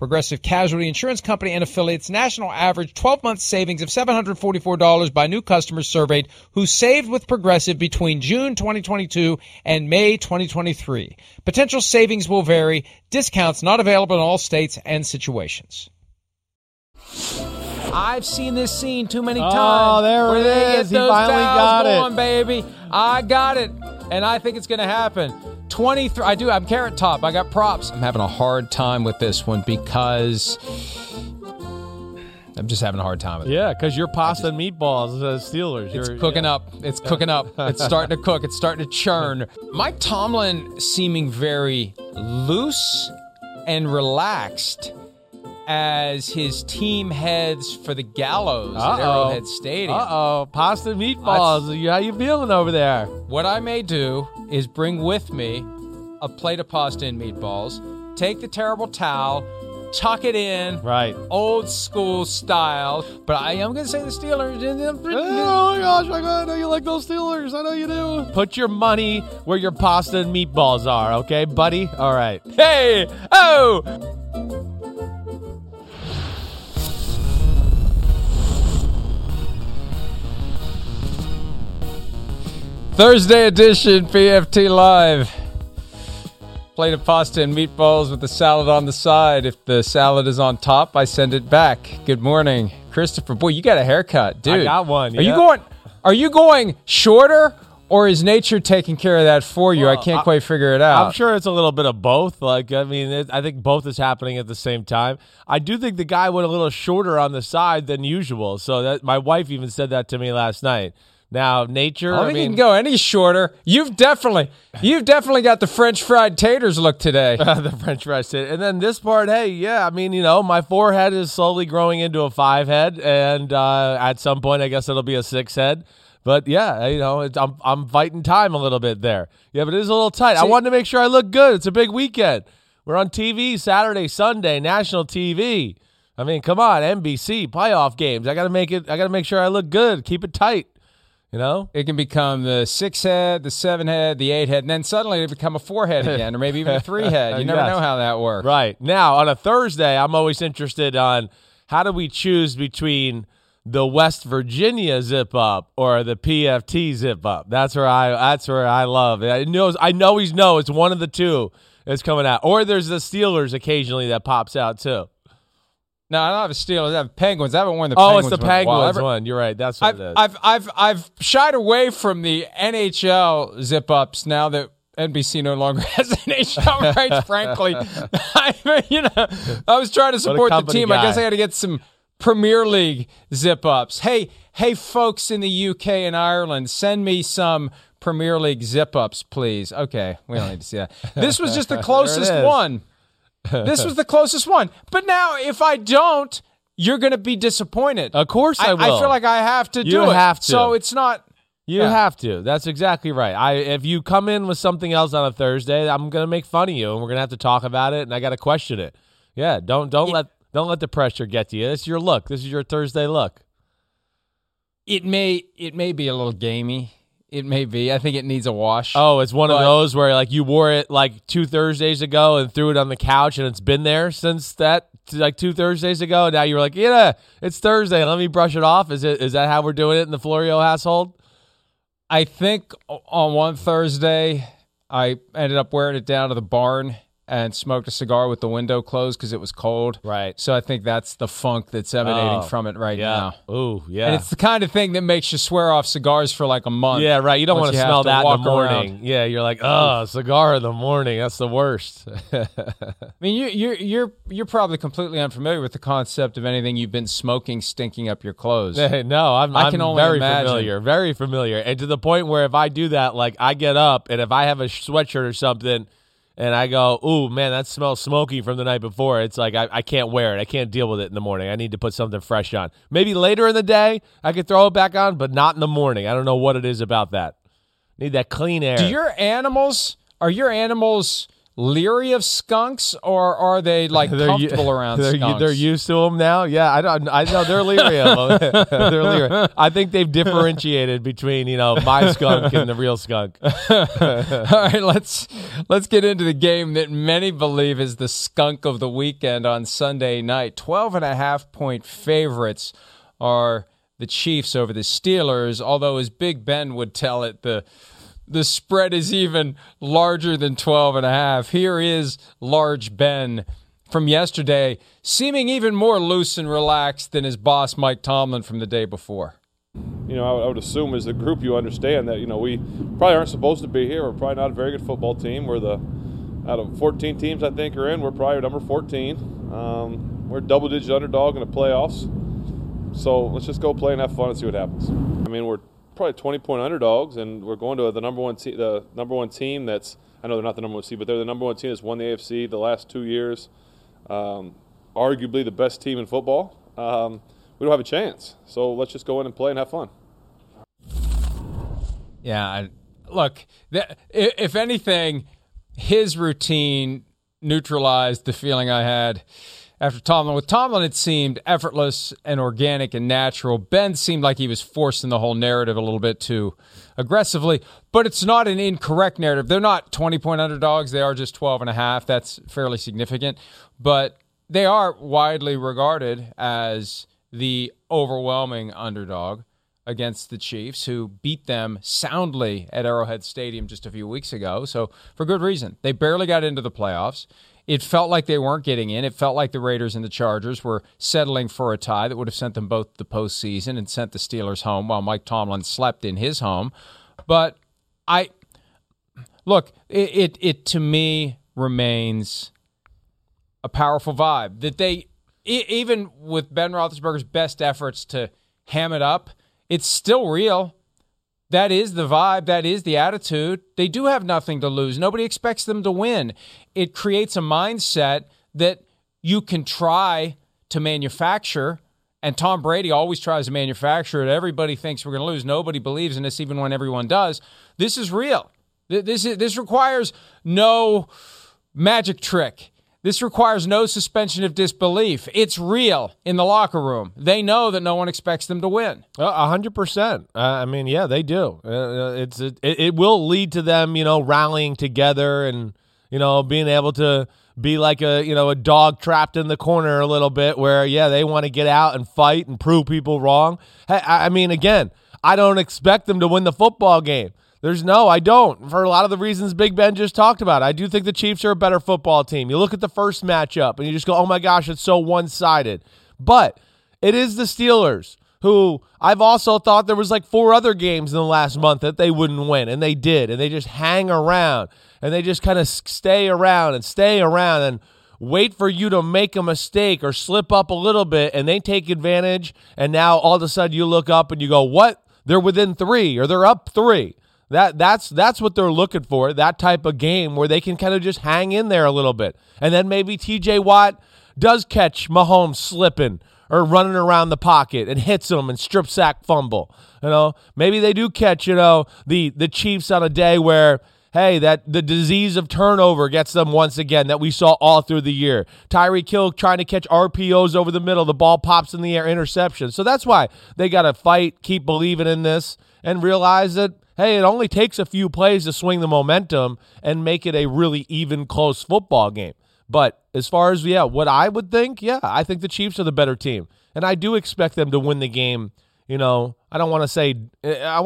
Progressive Casualty Insurance Company and Affiliates national average 12-month savings of $744 by new customers surveyed who saved with Progressive between June 2022 and May 2023. Potential savings will vary. Discounts not available in all states and situations. I've seen this scene too many times. Oh, there it is. He finally got it. Come on, baby. I got it. And I think it's going to happen. 23. I'm Carrot Top. I got props. I'm having a hard time with this one because I'm just having a hard time with it. Yeah, because your pasta and meatballs, Steelers. It's cooking up. It's starting to cook. It's starting to churn. Mike Tomlin seeming very loose and relaxed as his team heads for the gallows at Arrowhead Stadium. Pasta and meatballs. How you feeling over there? What I may do is bring with me a plate of pasta and meatballs, take the terrible towel, tuck it in, right, old school style. But I am going to say the Steelers. Oh my gosh, I know you like those Steelers. I know you do. Put your money where your pasta and meatballs are, okay, buddy? All right. Hey! Oh! Thursday edition, PFT Live. Plate of pasta and meatballs with the salad on the side. If the salad is on top, I send it back. Good morning, Christopher. Boy, you got a haircut, dude. I got one. Yeah. Are you going shorter, or is nature taking care of that for you? Well, I can't quite figure it out. I'm sure it's a little bit of both. I think both is happening at the same time. I do think the guy went a little shorter on the side than usual. So that my wife even said that to me last night. Now, nature, I mean, you can go any shorter. You've definitely got the French fried taters look today. The French fried taters. And then this part, hey, yeah, I mean, you know, my forehead is slowly growing into a 5 head, and at some point, I guess it'll be a 6 head. But yeah, you know, I'm fighting time a little bit there. Yeah, but it is a little tight. See, I wanted to make sure I look good. It's a big weekend. We're on TV Saturday, Sunday, national TV. I mean, come on, NBC playoff games. I got to make sure I look good. Keep it tight. You know, it can become the 6 head, the 7 head, the 8 head, and then suddenly it become a 4 head again, or maybe even a 3 head. You never know how that works. Right. Now, on a Thursday, I'm always interested on how do we choose between the West Virginia zip up or the PFT zip up. That's where I love it. I know he's no, it's one of the two that's coming out. Or there's the Steelers occasionally that pops out too. No, I don't have a Steelers. I have Penguins. I haven't worn the Penguins one. Oh, it's the Penguins one. You're right. That's what it is. I've shied away from the NHL zip-ups now that NBC no longer has an NHL rights, frankly. I mean, you know, I was trying to support the team. Guy. I guess I got to get some Premier League zip-ups. Hey, folks in the UK and Ireland, send me some Premier League zip-ups, please. Okay, we don't need to see that. This was just the closest one. This was the closest one. But now, if I don't, you're going to be disappointed. Of course I will. I feel like I have to do it. You have to. So it's not. You have to. That's exactly right. If you come in with something else on a Thursday, I'm going to make fun of you, and we're going to have to talk about it, and I got to question it. Yeah, don't let the pressure get to you. This is your look. This is your Thursday look. It may be a little gamey. It may be. I think it needs a wash. Oh, it's one of those where like you wore it like 2 Thursdays ago and threw it on the couch, and it's been there since that like 2 Thursdays ago. And now you're like, yeah, it's Thursday. Let me brush it off. Is that how we're doing it in the Florio household? I think on one Thursday, I ended up wearing it down to the barn and smoked a cigar with the window closed because it was cold. Right. So I think that's the funk that's emanating from it right now. Ooh, yeah. And it's the kind of thing that makes you swear off cigars for like a month. Yeah, right. You don't want to smell that in the morning. Around. Yeah, you're like, oh, cigar in the morning. That's the worst. I mean, you're probably completely unfamiliar with the concept of anything you've been smoking stinking up your clothes. No, I'm very familiar. Very familiar. And to the point where if I do that, like I get up and if I have a sweatshirt or something, and I go, ooh, man, that smells smoky from the night before. It's like I can't wear it. I can't deal with it in the morning. I need to put something fresh on. Maybe later in the day I could throw it back on, but not in the morning. I don't know what it is about that. Need that clean air. Are your animals leery of skunks, or are they like comfortable around skunks? They're used to them now. Yeah, I know they're leery of them. They're leery. I think they've differentiated between my skunk and the real skunk. All right, let's get into the game that many believe is the skunk of the weekend on Sunday night. 12.5-point favorites are the Chiefs over the Steelers. Although, as Big Ben would tell it, the spread is even larger than 12.5. Here is Large Ben from yesterday, seeming even more loose and relaxed than his boss, Mike Tomlin, from the day before. I would assume as a group you understand that, we probably aren't supposed to be here. We're probably not a very good football team. We're out of 14 teams I think are in, we're probably number 14. We're double-digit underdog in the playoffs. So let's just go play and have fun and see what happens. I mean, we're probably 20-point underdogs, and we're going to the number one team that's, I know they're not the number one seed, but they're the number one team that's won the AFC the last 2 years, arguably the best team in football. We don't have a chance, so let's just go in and play and have fun. Yeah, look, if anything, his routine neutralized the feeling I had after Tomlin. With Tomlin, it seemed effortless and organic and natural. Ben seemed like he was forcing the whole narrative a little bit too aggressively, but it's not an incorrect narrative. They're not 20-point underdogs. They are just 12.5. That's fairly significant, but they are widely regarded as the overwhelming underdog against the Chiefs, who beat them soundly at Arrowhead Stadium just a few weeks ago. So for good reason. They barely got into the playoffs. It felt like they weren't getting in. It felt like the Raiders and the Chargers were settling for a tie that would have sent them both to the postseason and sent the Steelers home while Mike Tomlin slept in his home. But it to me remains a powerful vibe that they, even with Ben Roethlisberger's best efforts to ham it up, it's still real. That is the vibe. That is the attitude. They do have nothing to lose. Nobody expects them to win. It creates a mindset that you can try to manufacture, and Tom Brady always tries to manufacture it. Everybody thinks we're going to lose. Nobody believes in this, even when everyone does. This is real. This requires no magic trick. This requires no suspension of disbelief. It's real in the locker room. They know that no one expects them to win. 100%. I mean, yeah, they do. It will lead to them, rallying together and, being able to be like a, a dog trapped in the corner a little bit where, yeah, they want to get out and fight and prove people wrong. I mean, again, I don't expect them to win the football game. I don't. For a lot of the reasons Big Ben just talked about, I do think the Chiefs are a better football team. You look at the first matchup and you just go, oh my gosh, it's so one-sided. But it is the Steelers, who I've also thought there was like 4 other games in the last month that they wouldn't win, and they did, and they just hang around, and they just kind of stay around and wait for you to make a mistake or slip up a little bit, and they take advantage, and now all of a sudden you look up and you go, what? They're within 3 or they're up 3. That's what they're looking for, that type of game where they can kind of just hang in there a little bit. And then maybe TJ Watt does catch Mahomes slipping or running around the pocket and hits him and strip sack fumble. Maybe they do catch, the Chiefs on a day where, hey, that the disease of turnover gets them once again that we saw all through the year. Tyreek Hill trying to catch RPOs over the middle. The ball pops in the air, interception. So that's why they got to fight, keep believing in this, and realize that, hey, it only takes a few plays to swing the momentum and make it a really even, close football game. But as far as, what I would think, I think the Chiefs are the better team. And I do expect them to win the game. I want to say they're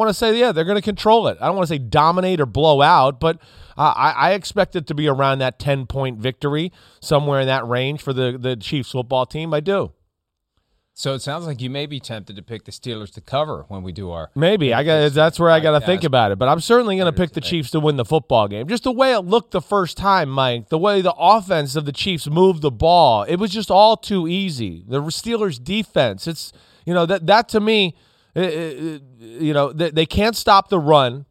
going to control it. I don't want to say dominate or blow out, but I expect it to be around that 10-point victory, somewhere in that range for the Chiefs football team. I do. So it sounds like you may be tempted to pick the Steelers to cover when we do our... Maybe. That's where I got to think about it. But I'm certainly going to pick the Chiefs to win the football game. Just the way it looked the first time, Mike, the way the offense of the Chiefs moved the ball, it was just all too easy. The Steelers' defense, it's, that to me, they can't stop the run.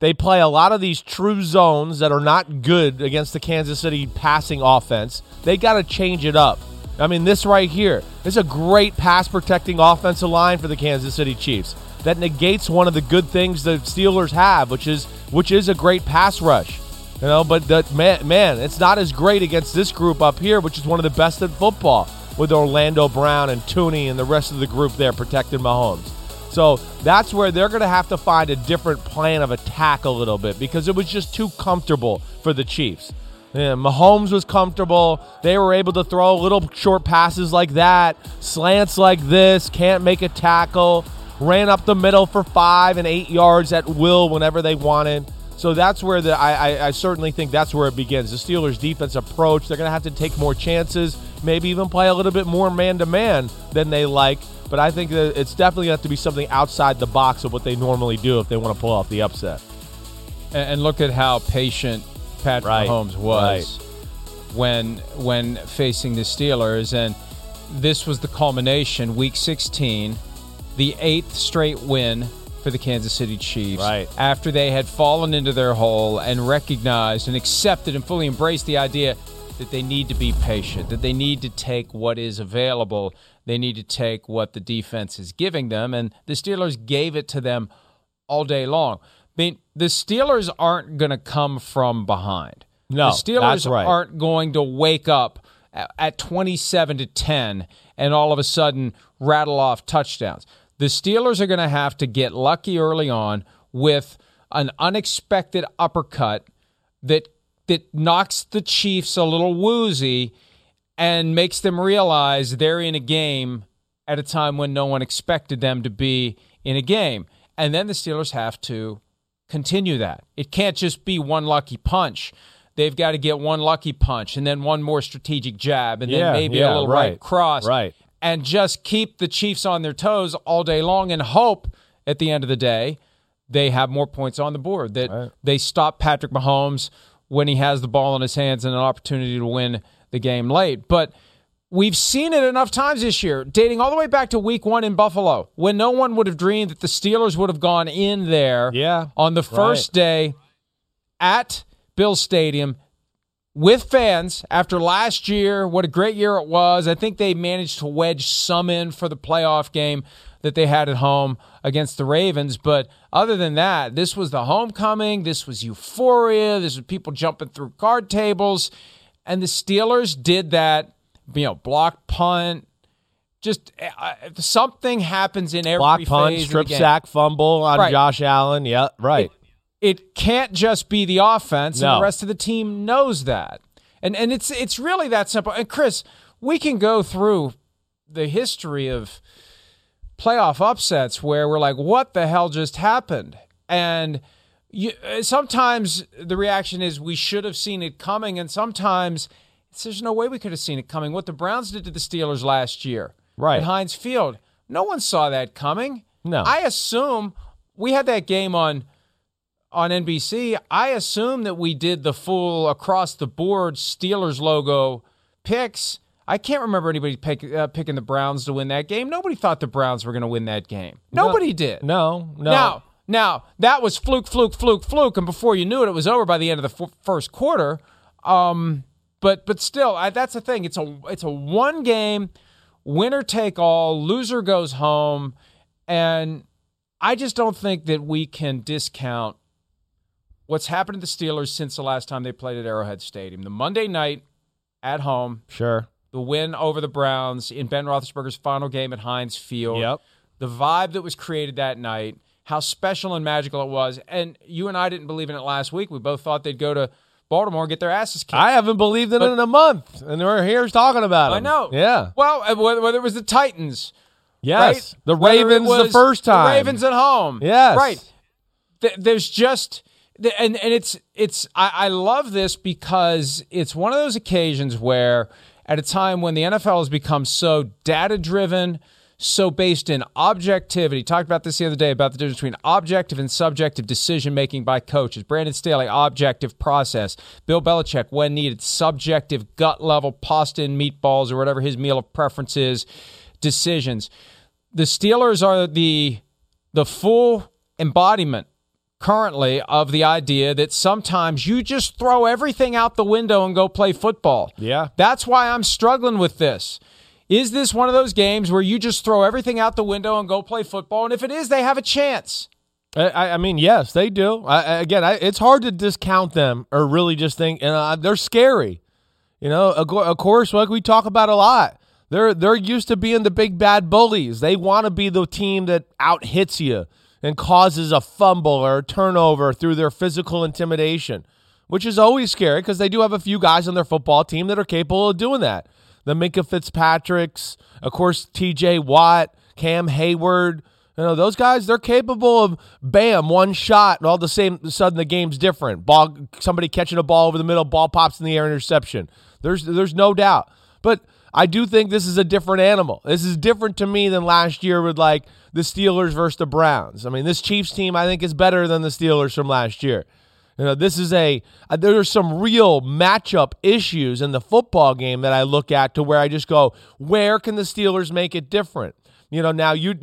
They play a lot of these true zones that are not good against the Kansas City passing offense. They got to change it up. I mean, this right here, this is a great pass-protecting offensive line for the Kansas City Chiefs. That negates one of the good things the Steelers have, which is a great pass rush. But man, it's not as great against this group up here, which is one of the best in football, with Orlando Brown and Tooney and the rest of the group there protecting Mahomes. So that's where they're going to have to find a different plan of attack a little bit, because it was just too comfortable for the Chiefs. Yeah, Mahomes was comfortable. They were able to throw little short passes like that, slants like this, can't make a tackle, ran up the middle for 5 and 8 yards at will whenever they wanted. So that's where I certainly think that's where it begins. The Steelers' defense approach, they're going to have to take more chances, maybe even play a little bit more man-to-man than they like. But I think that it's definitely going to have to be something outside the box of what they normally do if they want to pull off the upset. And look at how patient Patrick Mahomes was when facing the Steelers, and this was the culmination, Week 16, the 8th straight win for the Kansas City Chiefs, after they had fallen into their hole and recognized and accepted and fully embraced the idea that they need to be patient, that they need to take what is available, they need to take what the defense is giving them, and the Steelers gave it to them all day long. I mean, the Steelers aren't going to come from behind. No, the Steelers aren't going to wake up at 27-10 and all of a sudden rattle off touchdowns. The Steelers are going to have to get lucky early on with an unexpected uppercut that knocks the Chiefs a little woozy and makes them realize they're in a game at a time when no one expected them to be in a game. And then the Steelers have to continue that. It can't just be one lucky punch. They've got to get one lucky punch and then one more strategic jab and then maybe a little right cross. Right. And just keep the Chiefs on their toes all day long and hope at the end of the day they have more points on the board, that they stop Patrick Mahomes when he has the ball in his hands and an opportunity to win the game late. But we've seen it enough times this year, dating all the way back to Week 1 in Buffalo, when no one would have dreamed that the Steelers would have gone in there on the first day at Bills Stadium with fans after last year. What a great year it was. I think they managed to wedge some in for the playoff game that they had at home against the Ravens. But other than that, this was the homecoming. This was euphoria. This was people jumping through card tables. And the Steelers did that. Block punt, just something happens in every phase. Block punt, strip sack, fumble on Josh Allen. Yeah, right. It can't just be the offense, and the rest of the team knows that. And it's really that simple. And Chris, we can go through the history of playoff upsets where we're like, what the hell just happened? And sometimes the reaction is we should have seen it coming, and sometimes there's no way we could have seen it coming. What the Browns did to the Steelers last year at Heinz Field, no one saw that coming. No, I assume we had that game on NBC. I assume that we did the full across-the-board Steelers logo picks. I can't remember anybody picking the Browns to win that game. Nobody thought the Browns were going to win that game. Nobody did. No. Now, that was fluke, and before you knew it, it was over by the end of the first quarter. But still, that's the thing. It's a one game, winner take all, loser goes home, and I just don't think that we can discount what's happened to the Steelers since the last time they played at Arrowhead Stadium, the Monday night at home. Sure, the win over the Browns in Ben Roethlisberger's final game at Heinz Field. Yep, the vibe that was created that night, how special and magical it was. And you and I didn't believe in it last week. We both thought they'd go to Baltimore, get their asses kicked. I haven't believed in it in a month, and we're here talking about it. I know. Yeah. Well, whether it was the Titans. Yes. Right? The Ravens the first time. The Ravens at home. Yes. Right. There's just – and it's – I love this because it's one of those occasions where at a time when the NFL has become so data-driven, so based in objectivity. Talked about this the other day about the difference between objective and subjective decision-making by coaches. Brandon Staley, objective process. Bill Belichick, when needed, subjective, gut-level pasta and meatballs or whatever his meal of preference is, decisions. The Steelers are the full embodiment currently of the idea that sometimes you just throw everything out the window and go play football. Yeah. That's why I'm struggling with this. Is this one of those games where you just throw everything out the window and go play football? And if it is, they have a chance. I mean, yes, they do. It's hard to discount them or really just think they're scary. You know, of course, like we talk about a lot, they're used to being the big bad bullies. They want to be the team that out-hits you and causes a fumble or a turnover through their physical intimidation, which is always scary because they do have a few guys on their football team that are capable of doing that. The Minka Fitzpatricks, of course, T.J. Watt, Cam Hayward. You know, those guys, they're capable of, bam, one shot, and all the same sudden the game's different. Ball, somebody catching a ball over the middle, ball pops in the air, interception. There's no doubt. But I do think this is a different animal. This is different to me than last year with, like, the Steelers versus the Browns. I mean, this Chiefs team, I think, is better than the Steelers from last year. You know, this is there's some real matchup issues in the football game that I look at to where I just go, where can the Steelers make it different? You know, now you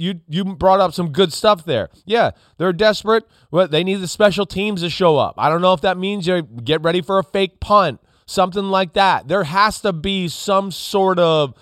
brought up some good stuff there. Yeah, they're desperate. Well, they need the special teams to show up. I don't know if that means you get ready for a fake punt, something like that. There has to be some sort of,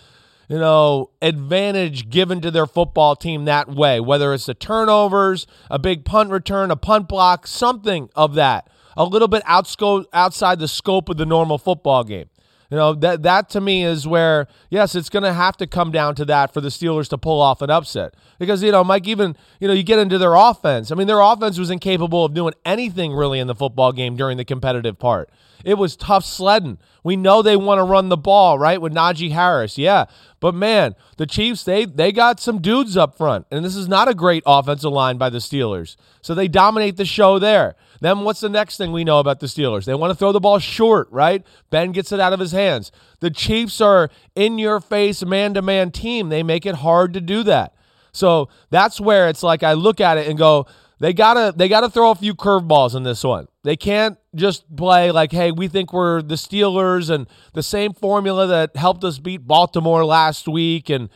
you know, advantage given to their football team that way, whether it's the turnovers, a big punt return, a punt block, something of that. A little bit outside the scope of the normal football game. You know, that to me is where, yes, it's going to have to come down to that for the Steelers to pull off an upset. Because, you know, Mike, even, you know, you get into their offense. I mean, their offense was incapable of doing anything really in the football game during the competitive part. It was tough sledding. We know they want to run the ball, right, with Najee Harris, yeah. But, man, the Chiefs, they got some dudes up front, and this is not a great offensive line by the Steelers. So they dominate the show there. Then what's the next thing we know about the Steelers? They want to throw the ball short, right? Ben gets it out of his hands. The Chiefs are in-your-face, man-to-man team. They make it hard to do that. So that's where it's like I look at it and go, they gotta throw a few curveballs in this one. They can't just play like, hey, we think we're the Steelers and the same formula that helped us beat Baltimore last week and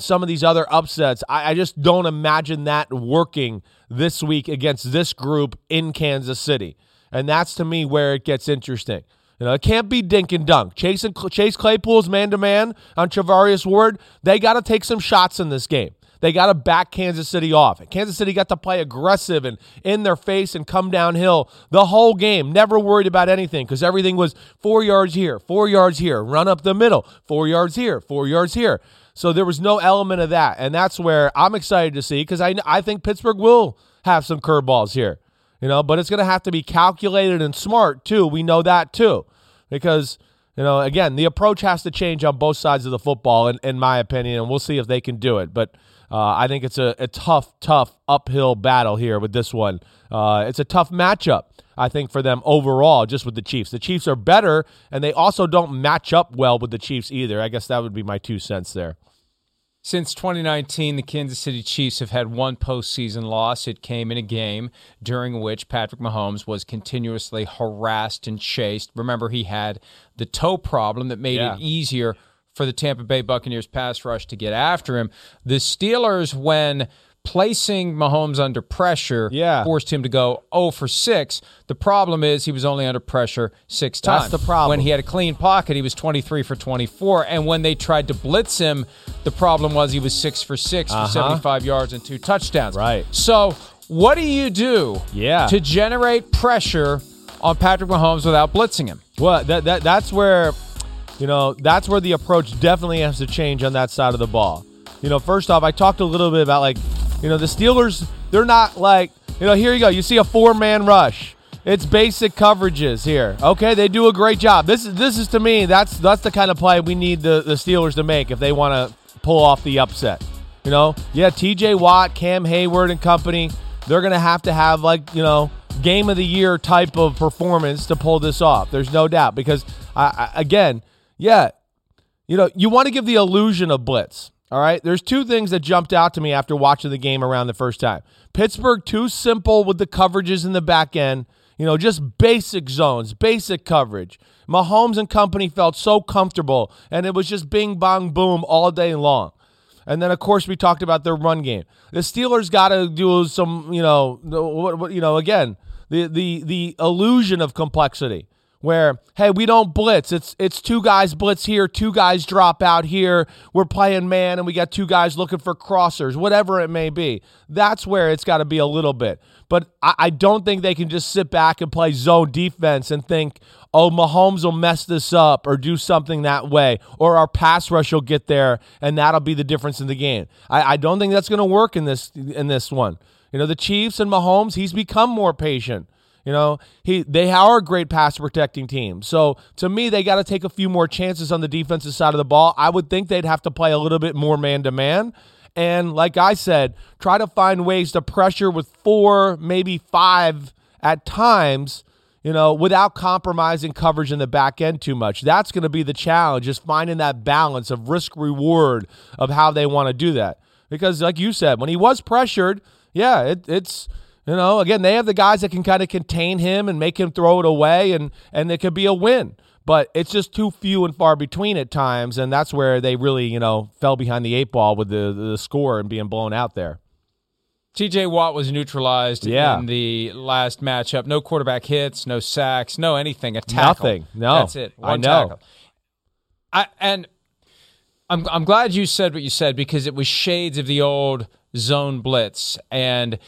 some of these other upsets. I just don't imagine that working this week against this group in Kansas City. And that's, to me, where it gets interesting. You know, it can't be dink and dunk. Chase Claypool's man-to-man on Charvarius Ward, they got to take some shots in this game. They got to back Kansas City off. And Kansas City got to play aggressive and in their face and come downhill the whole game, never worried about anything because everything was 4 yards here, 4 yards here, run up the middle, 4 yards here, 4 yards here. So there was no element of that, and that's where I'm excited to see because I think Pittsburgh will have some curveballs here, you know, but it's going to have to be calculated and smart too. We know that too because, you know, again, the approach has to change on both sides of the football, in my opinion, and we'll see if they can do it. But I think it's a tough uphill battle here with this one. It's a tough matchup, I think, for them overall, just with the Chiefs. The Chiefs are better, and they also don't match up well with the Chiefs either. I guess that would be my 2 cents there. Since 2019, the Kansas City Chiefs have had one postseason loss. It came in a game during which Patrick Mahomes was continuously harassed and chased. Remember, he had the toe problem that made it easier for the Tampa Bay Buccaneers pass rush to get after him. The Steelers, when placing Mahomes under pressure, forced him to go 0 for 6. The problem is he was only under pressure 6 times. That's the problem. When he had a clean pocket, he was 23 for 24. And when they tried to blitz him, the problem was he was 6 for 6 for 75 yards and 2 touchdowns. Right. So what do you do to generate pressure on Patrick Mahomes without blitzing him? Well, that's where... You know, that's where the approach definitely has to change on that side of the ball. You know, first off, I talked a little bit about, like, You know, the Steelers, they're not like, you know, here you go. You see a four-man rush. It's basic coverages here. Okay, they do a great job. This is to me, that's the kind of play we need the Steelers to make if they want to pull off the upset. You know, yeah, TJ Watt, Cam Hayward and company, they're going to have like, you know, game of the year type of performance to pull this off. There's no doubt because, you know, you want to give the illusion of blitz. All right, there's two things that jumped out to me after watching the game around the first time. Pittsburgh, too simple with the coverages in the back end. You know, just basic zones, basic coverage. Mahomes and company felt so comfortable, and it was just bing, bong, boom all day long. And then, of course, we talked about their run game. The Steelers got to do some, again, the illusion of complexity where, hey, we don't blitz. It's two guys blitz here, two guys drop out here. We're playing man, and we got two guys looking for crossers, whatever it may be. That's where it's got to be a little bit. But I don't think they can just sit back and play zone defense and think, oh, Mahomes will mess this up or do something that way, or our pass rush will get there, and that'll be the difference in the game. I don't think that's going to work in this one. You know, the Chiefs and Mahomes, he's become more patient. You know, they are a great pass protecting team. So, to me, they got to take a few more chances on the defensive side of the ball. I would think they'd have to play a little bit more man-to-man. And like I said, try to find ways to pressure with four, maybe five at times, you know, without compromising coverage in the back end too much. That's going to be the challenge, is finding that balance of risk-reward of how they want to do that. Because like you said, when he was pressured, yeah, it's... You know, again, they have the guys that can kind of contain him and make him throw it away, and it could be a win. But it's just too few and far between at times, and that's where they really, you know, fell behind the eight ball with the score and being blown out there. T.J. Watt was neutralized in the last matchup. No quarterback hits, no sacks, no anything. A tackle. Nothing. No. That's it. One tackle. I'm glad you said what you said, because it was shades of the old zone blitz, and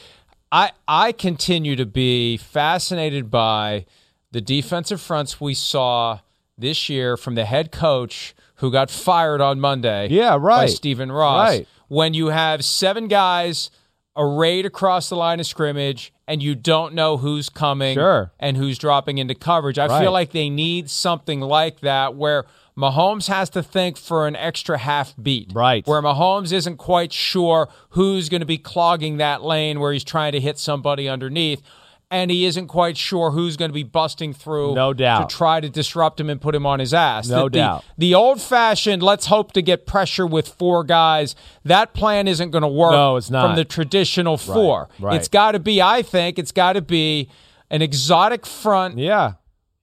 I continue to be fascinated by the defensive fronts we saw this year from the head coach who got fired on Monday by Stephen Ross. Right. When you have seven guys arrayed across the line of scrimmage and you don't know who's coming and who's dropping into coverage, I feel like they need something like that where Mahomes has to think for an extra half beat, right? Where Mahomes isn't quite sure who's going to be clogging that lane where he's trying to hit somebody underneath, and he isn't quite sure who's going to be busting through to try to disrupt him and put him on his ass. The old-fashioned, let's hope to get pressure with four guys, that plan isn't going to work from the traditional four. Right. It's got to be, I think, an exotic front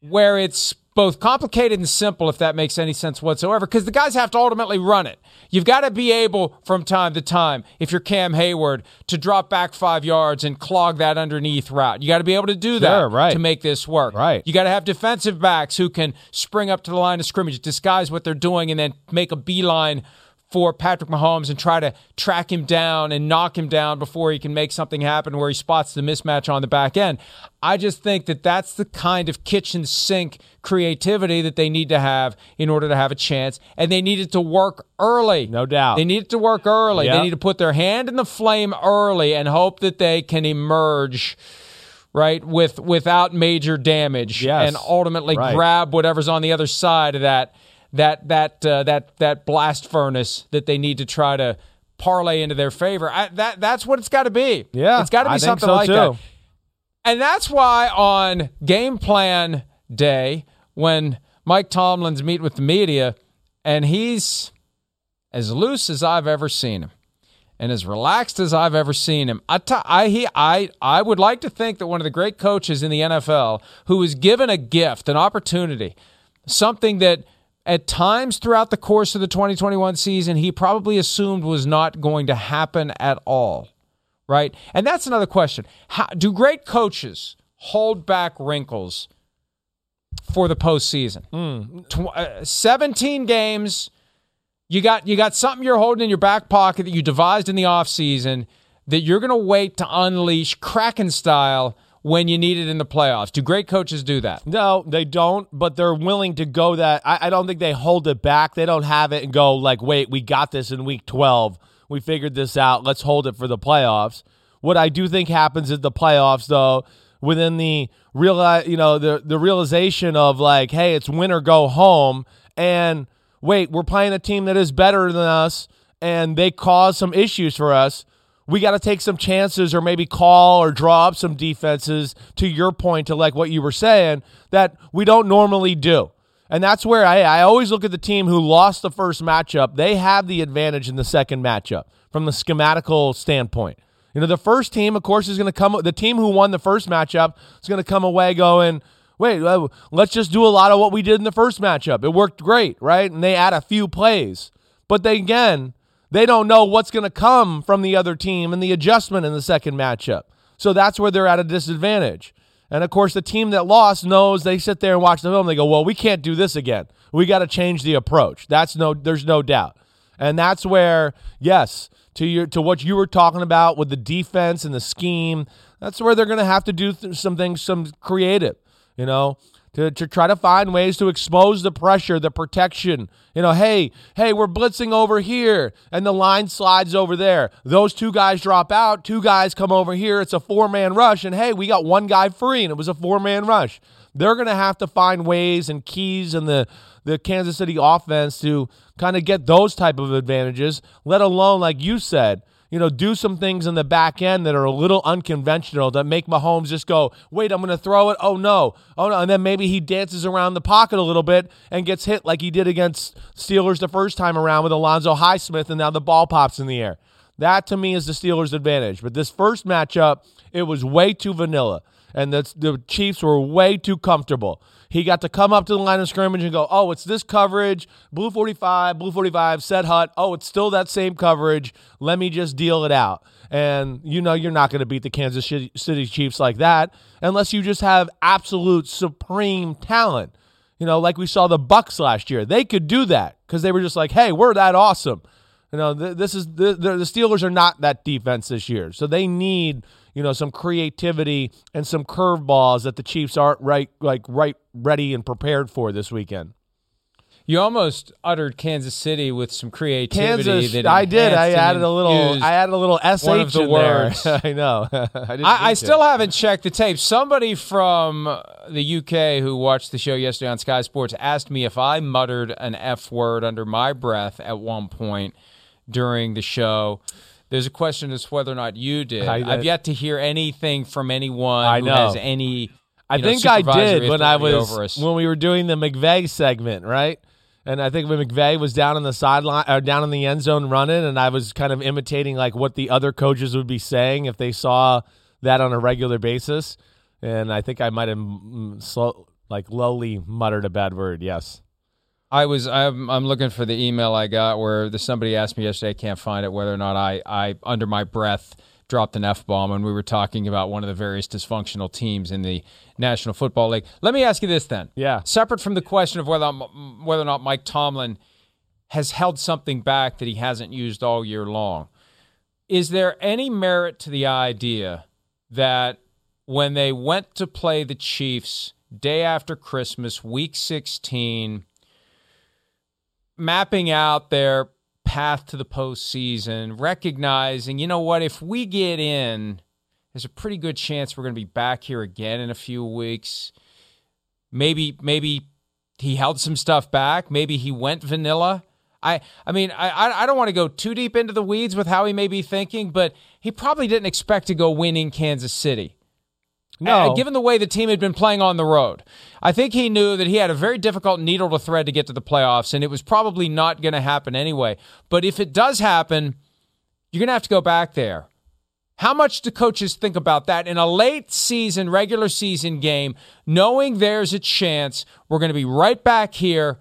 where it's both complicated and simple, if that makes any sense whatsoever, because the guys have to ultimately run it. You've got to be able, from time to time, if you're Cam Hayward, to drop back 5 yards and clog that underneath route. You got to be able to do that to make this work. Right. You got to have defensive backs who can spring up to the line of scrimmage, disguise what they're doing, and then make a beeline for Patrick Mahomes and try to track him down and knock him down before he can make something happen where he spots the mismatch on the back end. I just think that that's the kind of kitchen sink creativity that they need to have in order to have a chance, and they need it to work early. No doubt. They need it to work early. Yep. They need to put their hand in the flame early and hope that they can emerge without major damage and ultimately grab whatever's on the other side of that blast furnace that they need to try to parlay into their favor. That's what it's got to be. Yeah, it's got to be something like that. And that's why on game plan day, when Mike Tomlin's meet with the media, and he's as loose as I've ever seen him, and as relaxed as I've ever seen him. I would like to think that one of the great coaches in the NFL who was given a gift, an opportunity, something that at times throughout the course of the 2021 season, he probably assumed was not going to happen at all, right? And that's another question. How do great coaches hold back wrinkles for the postseason? 17 games, you got something you're holding in your back pocket that you devised in the offseason that you're going to wait to unleash Kraken style when you need it in the playoffs. Do great coaches do that? No, they don't, but they're willing to go that. I don't think they hold it back. They don't have it and go like, wait, we got this in week 12. We figured this out. Let's hold it for the playoffs. What I do think happens at the playoffs, though, within the realization of like, hey, it's win or go home, and wait, we're playing a team that is better than us, and they cause some issues for us. We got to take some chances or maybe call or draw up some defenses, to your point, to like what you were saying, that we don't normally do. And that's where I always look at the team who lost the first matchup. They have the advantage in the second matchup from the schematical standpoint. You know, the first team, of course, is going to come – the team who won the first matchup is going to come away going, wait, let's just do a lot of what we did in the first matchup. It worked great, right? And they add a few plays. But they, again – they don't know what's going to come from the other team and the adjustment in the second matchup. So that's where they're at a disadvantage. And, of course, the team that lost knows, they sit there and watch the film. They go, well, we can't do this again. We got to change the approach. There's no doubt. And that's where, yes, to what you were talking about with the defense and the scheme, that's where they're going to have to do some things, some creative, you know, to try to find ways to expose the pressure, the protection. You know, hey, we're blitzing over here, and the line slides over there. Those two guys drop out, two guys come over here, it's a four-man rush, and hey, we got one guy free, and it was a four-man rush. They're going to have to find ways and keys in the Kansas City offense to kind of get those type of advantages, let alone, like you said, you know, do some things in the back end that are a little unconventional that make Mahomes just go, wait, I'm going to throw it. Oh, no. And then maybe he dances around the pocket a little bit and gets hit like he did against Steelers the first time around with Alonzo Highsmith, and now the ball pops in the air. That, to me, is the Steelers' advantage. But this first matchup, it was way too vanilla, and the Chiefs were way too comfortable. He got to come up to the line of scrimmage and go, oh, it's this coverage, blue 45, set hut, oh, it's still that same coverage, let me just deal it out. And you know you're not going to beat the Kansas City Chiefs like that unless you just have absolute supreme talent. You know, like we saw the Bucs last year. They could do that because they were just like, hey, we're that awesome. You know, the Steelers are not that defense this year, so they need, you know, some creativity and some curveballs that the Chiefs aren't ready and prepared for this weekend. You almost uttered Kansas City with some creativity. I did. I added a little SH one of the in words. There. I know. I still haven't checked the tape. Somebody from the UK who watched the show yesterday on Sky Sports asked me if I muttered an F word under my breath at one point during the show. There's a question as to whether or not you did. I've yet to hear anything from anyone who has any. I think I did when we were doing the McVay segment, right? And I think when McVay was down on the sideline or down in the end zone running, and I was kind of imitating like what the other coaches would be saying if they saw that on a regular basis. And I think I might have lowly muttered a bad word. Yes. I'm looking for the email I got where somebody asked me yesterday, I can't find it, whether or not I under my breath dropped an F-bomb, and we were talking about one of the various dysfunctional teams in the National Football League. Let me ask you this then. Yeah. Separate from the question of whether or not Mike Tomlin has held something back that he hasn't used all year long, is there any merit to the idea that when they went to play the Chiefs day after Christmas, Week 16, mapping out their path to the postseason, recognizing, you know what, if we get in, there's a pretty good chance we're going to be back here again in a few weeks. Maybe he held some stuff back. Maybe he went vanilla. I mean, I don't want to go too deep into the weeds with how he may be thinking, but he probably didn't expect to go win in Kansas City. No. Given the way the team had been playing on the road, I think he knew that he had a very difficult needle to thread to get to the playoffs, and it was probably not going to happen anyway. But if it does happen, you're going to have to go back there. How much do coaches think about that in a late season, regular season game, knowing there's a chance we're going to be right back here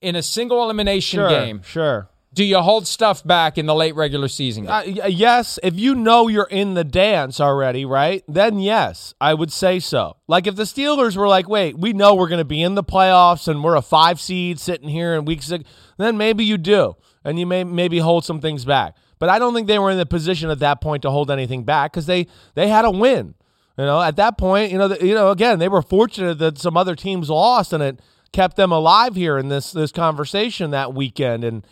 in a single elimination game? Sure. Do you hold stuff back in the late regular season? Yes. If you know you're in the dance already, right, then yes, I would say so. Like if the Steelers were like, wait, we know we're going to be in the playoffs and we're a 5 seed sitting here in week 6, then maybe you do, and you maybe hold some things back. But I don't think they were in the position at that point to hold anything back because they had a win. You know, at that point, you know, again, they were fortunate that some other teams lost, and it kept them alive here in this conversation that weekend and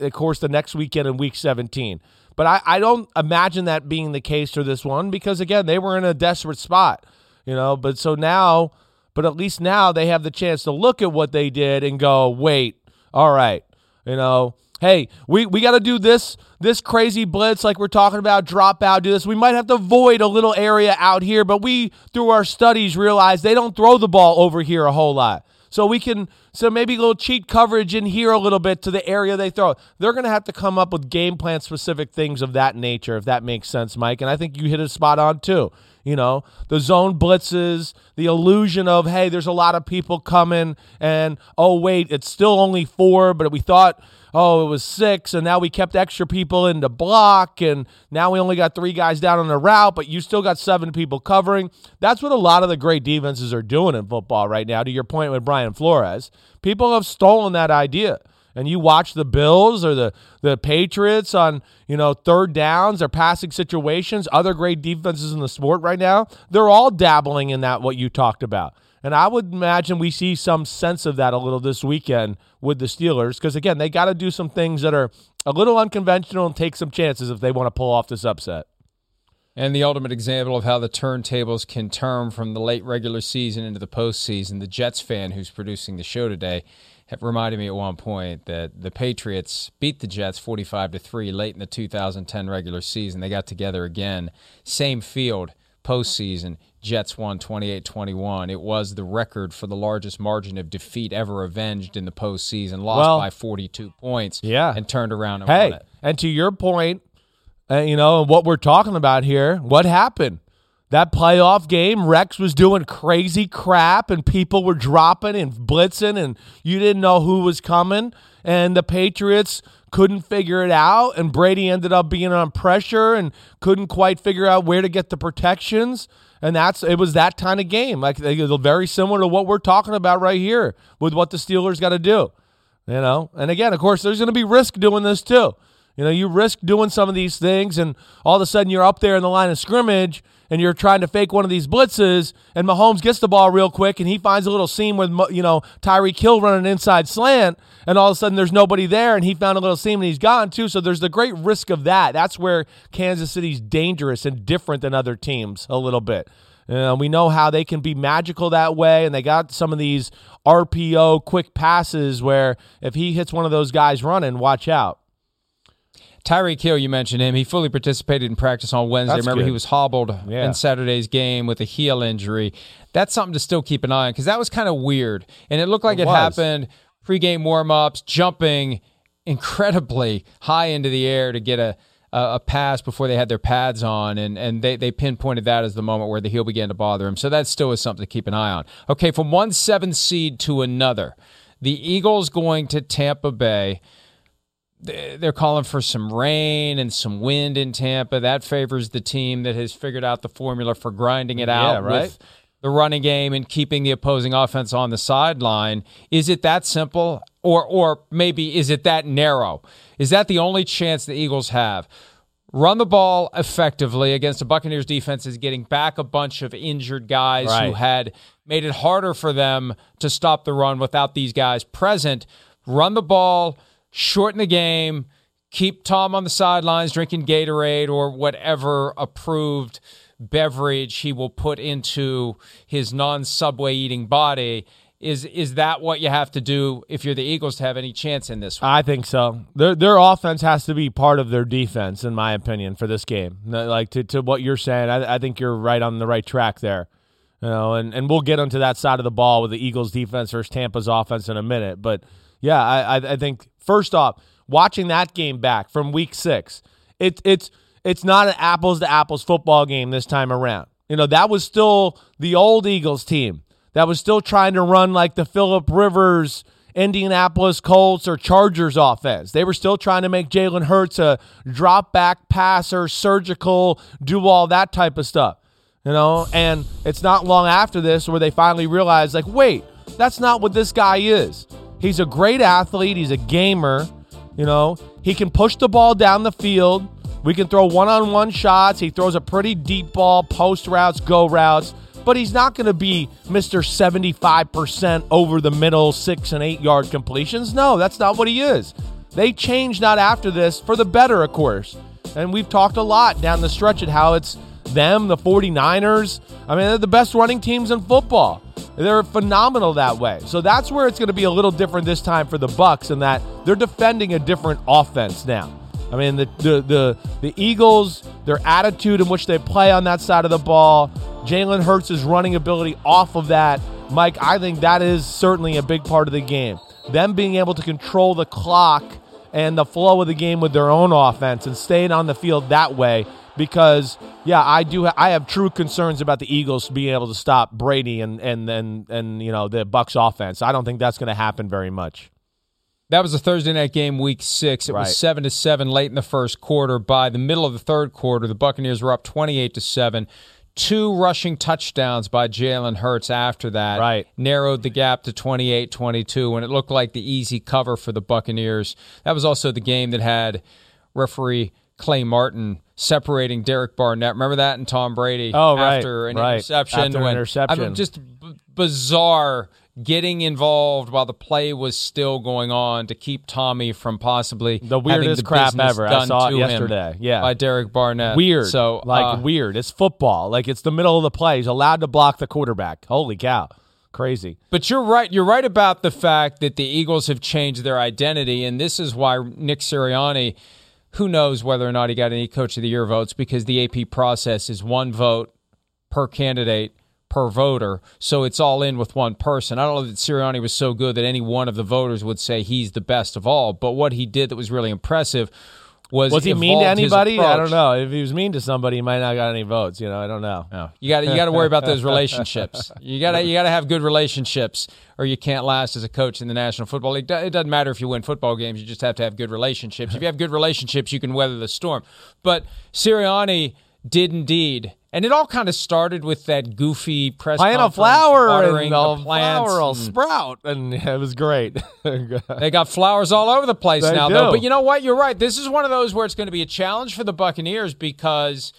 of course the next weekend in week 17. But I don't imagine that being the case for this one because, again, they were in a desperate spot, you know. But so now, but at least now they have the chance to look at what they did and go, wait, all right, you know, hey, we got to do this crazy blitz like we're talking about, drop out, do this. We might have to void a little area out here, but we, through our studies, realize they don't throw the ball over here a whole lot. So we can, so maybe a little cheat coverage in here a little bit to the area they throw. They're going to have to come up with game plan specific things of that nature, if that makes sense, Mike. And I think you hit it spot on too. You know, the zone blitzes, the illusion of, hey, there's a lot of people coming and, oh, wait, it's still only 4, but we thought, oh, it was 6, and now we kept extra people in the block, and now we only got 3 guys down on the route, but you still got 7 people covering. That's what a lot of the great defenses are doing in football right now, to your point with Brian Flores. People have stolen that idea. And you watch the Bills or the Patriots on, you know, third downs or passing situations, other great defenses in the sport right now, they're all dabbling in that, what you talked about. And I would imagine we see some sense of that a little this weekend with the Steelers because, again, they got to do some things that are a little unconventional and take some chances if they want to pull off this upset. And the ultimate example of how the turntables can turn from the late regular season into the postseason, the Jets fan who's producing the show today reminded me at one point that the Patriots beat the Jets 45-3 late in the 2010 regular season. They got together again, same field, postseason. Jets won 28-21. It was the record for the largest margin of defeat ever avenged in the postseason. Lost by 42 points and turned around and won it. And to your point, you know, what we're talking about here, what happened? That playoff game, Rex was doing crazy crap, and people were dropping and blitzing, and you didn't know who was coming, and the Patriots couldn't figure it out, and Brady ended up being on pressure and couldn't quite figure out where to get the protections, and it was that kind of game. Like, very similar to what we're talking about right here with what the Steelers got to do, you know. And again, of course, there's going to be risk doing this too. You know, you risk doing some of these things, and all of a sudden you're up there in the line of scrimmage, and you're trying to fake one of these blitzes, and Mahomes gets the ball real quick, and he finds a little seam with, you know, Tyreek Hill running inside slant, and all of a sudden there's nobody there, and he found a little seam, and he's gone too. So there's the great risk of that. That's where Kansas City's dangerous and different than other teams a little bit. We know how they can be magical that way, and they got some of these RPO quick passes where if he hits one of those guys running, watch out. Tyreek Hill, you mentioned him. He fully participated in practice on Wednesday. That's Remember, good. He was hobbled in Saturday's game with a heel injury. That's something to still keep an eye on because that was kind of weird. And it looked like it happened pre-game warm-ups, jumping incredibly high into the air to get a pass before they had their pads on, and they pinpointed that as the moment where the heel began to bother him. So that still is something to keep an eye on. Okay, from 1-7 seed to another, the Eagles going to Tampa Bay. They're calling for some rain and some wind in Tampa. That favors the team that has figured out the formula for grinding it out with the running game and keeping the opposing offense on the sideline. Is it that simple? Or maybe is it that narrow? Is that the only chance the Eagles have? Run the ball effectively against the Buccaneers defense is getting back a bunch of injured guys who had made it harder for them to stop the run without these guys present. Run the ball, shorten the game, keep Tom on the sidelines drinking Gatorade or whatever approved beverage he will put into his non-Subway eating body. Is that what you have to do if you're the Eagles to have any chance in this one? I think so. Their offense has to be part of their defense, in my opinion, for this game. Like to what you're saying, I think you're right on the right track there. You know, and we'll get onto that side of the ball with the Eagles' defense versus Tampa's offense in a minute, but yeah, I think first off, watching that game back from week 6, it's not an apples to apples football game this time around. You know, that was still the old Eagles team that was still trying to run like the Phillip Rivers, Indianapolis Colts or Chargers offense. They were still trying to make Jalen Hurts a drop back passer, surgical, do all that type of stuff. You know, and it's not long after this where they finally realized, like, wait, that's not what this guy is. He's a great athlete. He's a gamer. You know, he can push the ball down the field. We can throw one-on-one shots. He throws a pretty deep ball, post routes, go routes. but he's not going to be Mr. 75% over the middle 6 and 8 yard completions. No, that's not what he is. They changed that after this for the better, of course. And we've talked a lot down the stretch at how it's them, the 49ers. I mean, they're the best running teams in football. They're phenomenal that way. So that's where it's going to be a little different this time for the Bucs in that they're defending a different offense now. I mean, the Eagles, their attitude in which they play on that side of the ball, Jalen Hurts' running ability off of that. Mike, I think that is certainly a big part of the game. Them being able to control the clock and the flow of the game with their own offense and staying on the field that way because, yeah, I have true concerns about the Eagles being able to stop Brady and you know, the Bucs offense. I don't think that's going to happen very much. That was a Thursday night game, week 6. It right. was 7-7 late in the first quarter. By the middle of the third quarter, the Buccaneers were up 28-7. 2 rushing touchdowns by Jalen Hurts after that. Right. Narrowed the gap to 28-22, and it looked like the easy cover for the Buccaneers. That was also the game that had referee Clay Martin separating Derek Barnett. Remember that? And Tom Brady after an interception. I mean, just bizarre getting involved while the play was still going on to keep Tommy from possibly the weirdest crap ever. I saw it yesterday. Yeah, by Derek Barnett. Weird. So weird. It's football. Like it's the middle of the play. He's allowed to block the quarterback. Holy cow. Crazy. But you're right. You're right about the fact that the Eagles have changed their identity, and this is why Nick Sirianni, who knows whether or not he got any Coach of the Year votes, because the AP process is 1 vote per candidate per voter, so it's all in with 1 person. I don't know that Sirianni was so good that any one of the voters would say he's the best of all, but what he did that was really impressive was he mean to anybody? I don't know. If he was mean to somebody, he might not have got any votes. You know, I don't know. No. You got to worry about those relationships. You got to have good relationships, or you can't last as a coach in the National Football League. It doesn't matter if you win football games. You just have to have good relationships. If you have good relationships, you can weather the storm. But Sirianni did indeed. And it all kind of started with that goofy press conference. Plant a flower and the flower will sprout. And it was great. They got flowers all over the place now, though. But you know what? You're right. This is one of those where it's going to be a challenge for the Buccaneers because,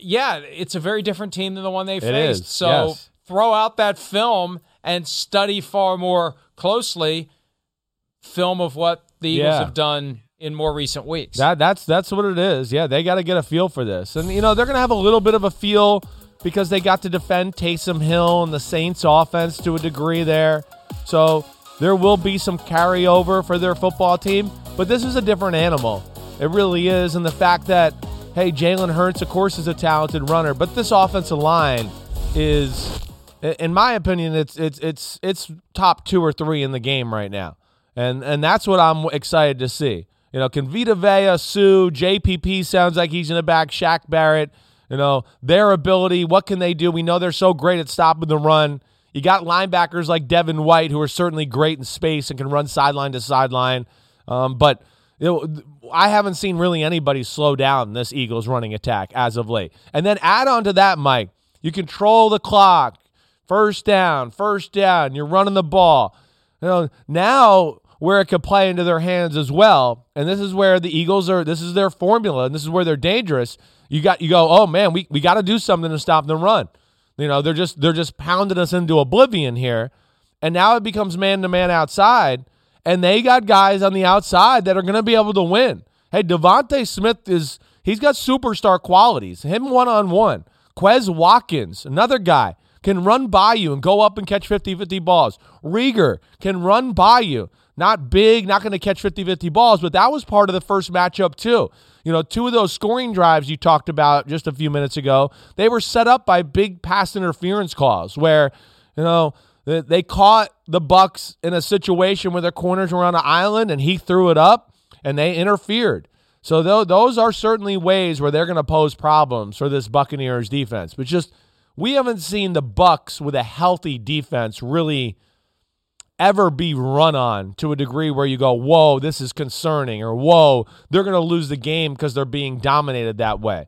yeah, it's a very different team than the one they faced. So throw out that film and study far more closely film of what the Eagles have done in more recent weeks. That's what it is. Yeah, they got to get a feel for this. And, you know, they're going to have a little bit of a feel because they got to defend Taysom Hill and the Saints offense to a degree there. So there will be some carryover for their football team. But this is a different animal. It really is. And the fact that, hey, Jalen Hurts, of course, is a talented runner. But this offensive line is, in my opinion, it's top 2 or 3 in the game right now. And that's what I'm excited to see. You know, Convita Vea, Sue, JPP sounds like he's in the back, Shaq Barrett, you know, their ability, what can they do? We know they're so great at stopping the run. You got linebackers like Devin White, who are certainly great in space and can run sideline to sideline. But I haven't seen really anybody slow down this Eagles running attack as of late. And then add on to that, Mike, you control the clock, first down, you're running the ball. You know, now where it could play into their hands as well. And this is where the Eagles are, this is their formula, and this is where they're dangerous. You go, oh man, we got to do something to stop the run. You know, they're just pounding us into oblivion here. And now it becomes man-to-man outside, and they got guys on the outside that are going to be able to win. Hey, Devontae Smith he's got superstar qualities. Him one-on-one. Quez Watkins, another guy, can run by you and go up and catch 50-50 balls. Reagor can run by you. Not big, not going to catch 50-50 balls, but that was part of the first matchup too. You know, 2 of those scoring drives you talked about just a few minutes ago, they were set up by big pass interference calls where, you know, they caught the Bucs in a situation where their corners were on an island and he threw it up and they interfered. So those are certainly ways where they're going to pose problems for this Buccaneers defense. But just, we haven't seen the Bucs with a healthy defense really ever be run on to a degree where you go, whoa, this is concerning, or whoa, they're going to lose the game because they're being dominated that way.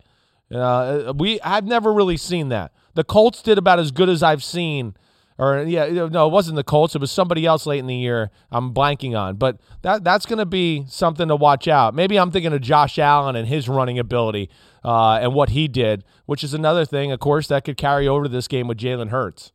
I've never really seen that. The Colts did about as good as I've seen It wasn't the Colts. It was somebody else late in the year I'm blanking on. But that's going to be something to watch out. Maybe I'm thinking of Josh Allen and his running ability and what he did, which is another thing, of course, that could carry over to this game with Jalen Hurts.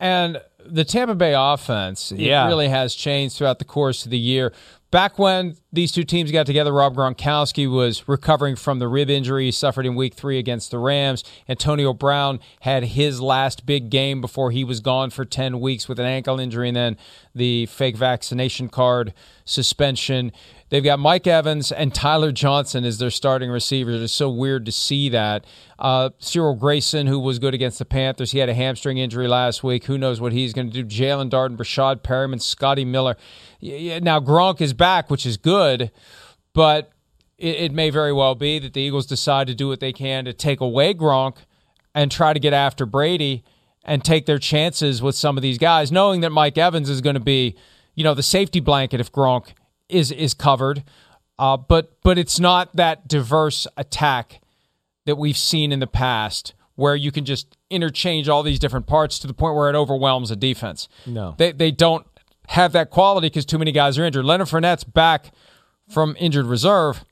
And the Tampa Bay offense, it really has changed throughout the course of the year. Back when these two teams got together, Rob Gronkowski was recovering from the rib injury he suffered in Week 3 against the Rams. Antonio Brown had his last big game before he was gone for 10 weeks with an ankle injury and then the fake vaccination card suspension. They've got Mike Evans and Tyler Johnson as their starting receivers. It's so weird to see that. Cyril Grayson, who was good against the Panthers, he had a hamstring injury last week. Who knows what he's going to do? Jalen Darden, Rashad Perriman, Scotty Miller. Now, Gronk is back, which is good, but it may very well be that the Eagles decide to do what they can to take away Gronk and try to get after Brady and take their chances with some of these guys, knowing that Mike Evans is going to be, the safety blanket if Gronk is covered. But it's not that diverse attack that we've seen in the past where you can just interchange all these different parts to the point where it overwhelms a defense. No. They don't have that quality because too many guys are injured. Leonard Fournette's back from injured reserve,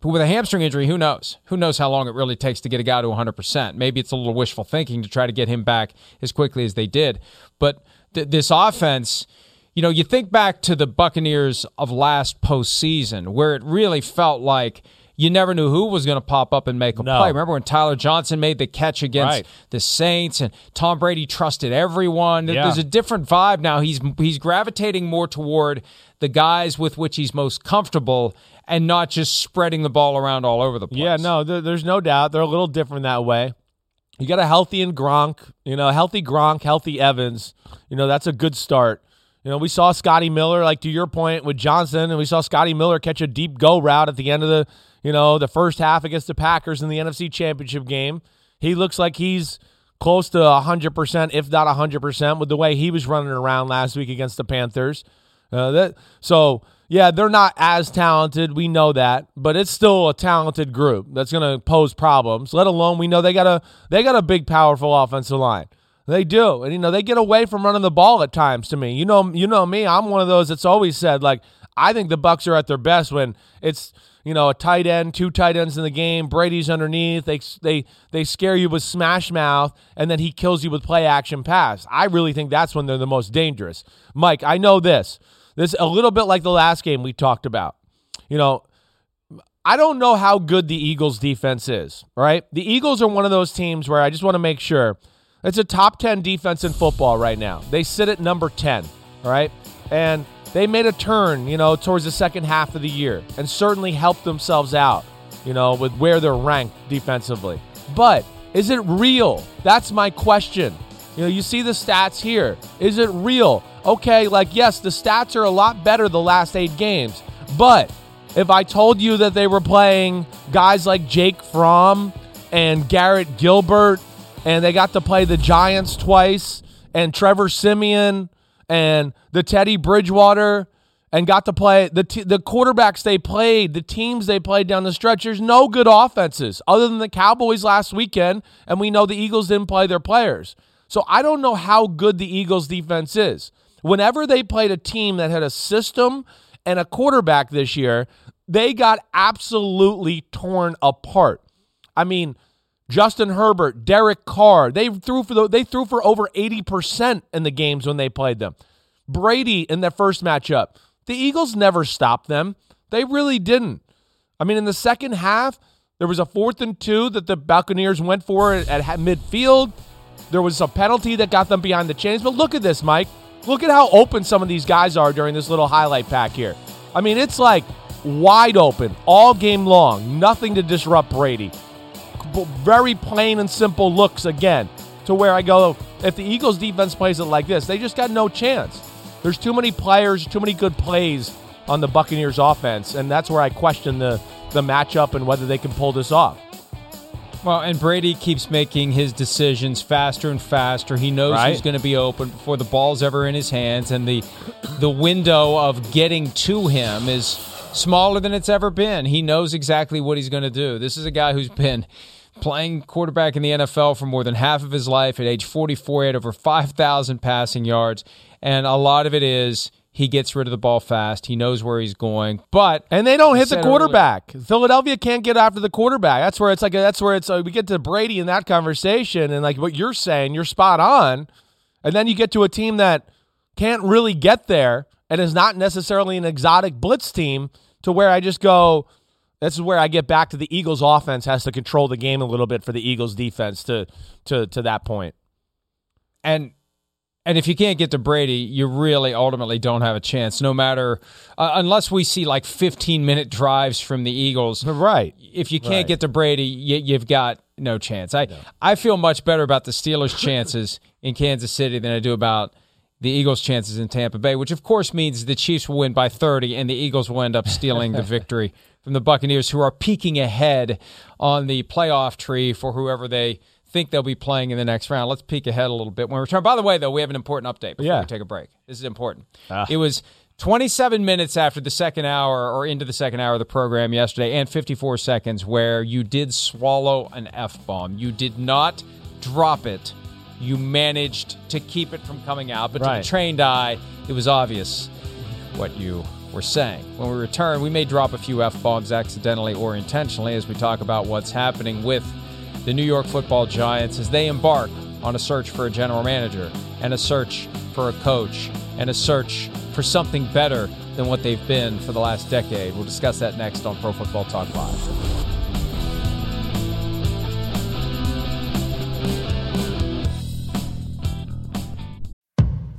but with a hamstring injury, who knows? Who knows how long it really takes to get a guy to 100%. Maybe it's a little wishful thinking to try to get him back as quickly as they did. But this offense, you think back to the Buccaneers of last postseason where it really felt like you never knew who was going to pop up and make a play. Remember when Tyler Johnson made the catch against the Saints and Tom Brady trusted everyone? Yeah. There's a different vibe now. He's gravitating more toward the guys with which he's most comfortable and not just spreading the ball around all over the place. Yeah, no, there's no doubt. They're a little different that way. You got a healthy Gronk, healthy Evans. That's a good start. We saw Scotty Miller, like to your point with Johnson, and we saw Scotty Miller catch a deep go route at the end of the first half against the Packers in the NFC Championship game. He looks like he's close to 100%, if not 100%, with the way he was running around last week against the Panthers. They're not as talented. We know that, but it's still a talented group that's going to pose problems, let alone we know they got a big, powerful offensive line. They do. And, they get away from running the ball at times to me. You know me, I'm one of those that's always said, like, I think the Bucs are at their best when it's, a tight end, two tight ends in the game, Brady's underneath, they scare you with smash mouth, and then he kills you with play action pass. I really think that's when they're the most dangerous. Mike, I know this a little bit like the last game we talked about. I don't know how good the Eagles defense is, right? The Eagles are one of those teams where I just want to make sure it's a top 10 defense in football right now. They sit at number 10, all right? And they made a turn, towards the second half of the year and certainly helped themselves out, with where they're ranked defensively. But is it real? That's my question. You see the stats here. Is it real? Okay, yes, the stats are a lot better the last 8 games. But if I told you that they were playing guys like Jake Fromm and Garrett Gilbert, and they got to play the Giants twice, and Trevor Siemian, and the Teddy Bridgewater, and got to play the quarterbacks they played, the teams they played down the stretch. There's no good offenses other than the Cowboys last weekend, and we know the Eagles didn't play their players. So I don't know how good the Eagles' defense is. Whenever they played a team that had a system and a quarterback this year, they got absolutely torn apart. I mean, Justin Herbert, Derek Carr, they threw for over 80% in the games when they played them. Brady in their first matchup. The Eagles never stopped them. They really didn't. I mean, in the second half, there was a 4th and 2 that the Buccaneers went for at midfield. There was a penalty that got them behind the chains. But look at this, Mike. Look at how open some of these guys are during this little highlight pack here. I mean, it's like wide open all game long. Nothing to disrupt Brady. Very plain and simple looks again to where I go, if the Eagles defense plays it like this, they just got no chance. There's too many players, too many good plays on the Buccaneers offense, and that's where I question the matchup and whether they can pull this off. Well, and Brady keeps making his decisions faster and faster. He knows he's going to be open before the ball's ever in his hands, and the window of getting to him is smaller than it's ever been. He knows exactly what he's going to do. This is a guy who's been playing quarterback in the NFL for more than half of his life. At age 44, he had over 5,000 passing yards, and a lot of it is he gets rid of the ball fast. He knows where he's going, but and they don't hit the quarterback. Philadelphia can't get after the quarterback. That's where it's like we get to Brady in that conversation, and like what you're saying, you're spot on. And then you get to a team that can't really get there and is not necessarily an exotic blitz team, to where I just go, this is where I get back to the Eagles offense has to control the game a little bit for the Eagles defense to that point. And if you can't get to Brady, you really ultimately don't have a chance, no matter unless we see like 15-minute drives from the Eagles. Right. If you can't get to Brady, you've got no chance. I feel much better about the Steelers' chances in Kansas City than I do about the Eagles' chances in Tampa Bay, which of course means the Chiefs will win by 30 and the Eagles will end up stealing the victory from the Buccaneers, who are peeking ahead on the playoff tree for whoever they think they'll be playing in the next round. Let's peek ahead a little bit when we return. By the way, though, we have an important update before we take a break. This is important. It was 27 minutes after the second hour or into the second hour of the program yesterday and 54 seconds where you did swallow an F-bomb. You did not drop it. You managed to keep it from coming out. But to the trained eye, it was obvious what you were saying. When we return, we may drop a few F-bombs accidentally or intentionally as we talk about what's happening with the New York Football Giants as they embark on a search for a general manager and a search for a coach and a search for something better than what they've been for the last decade. We'll discuss that next on Pro Football Talk Live.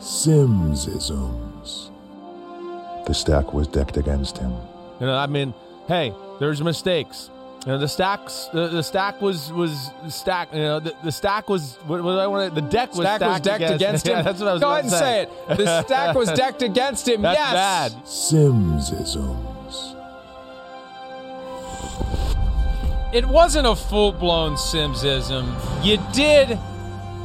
Simsisms. The stack was decked against him. You know, I mean, hey, there's mistakes. You know, the stack was stacked. You know, the deck was stacked against him. Yeah, that's what I was about to say. Go ahead and say it. The stack was decked against him. That's yes. Bad. Simsisms. It wasn't a full-blown Simsism.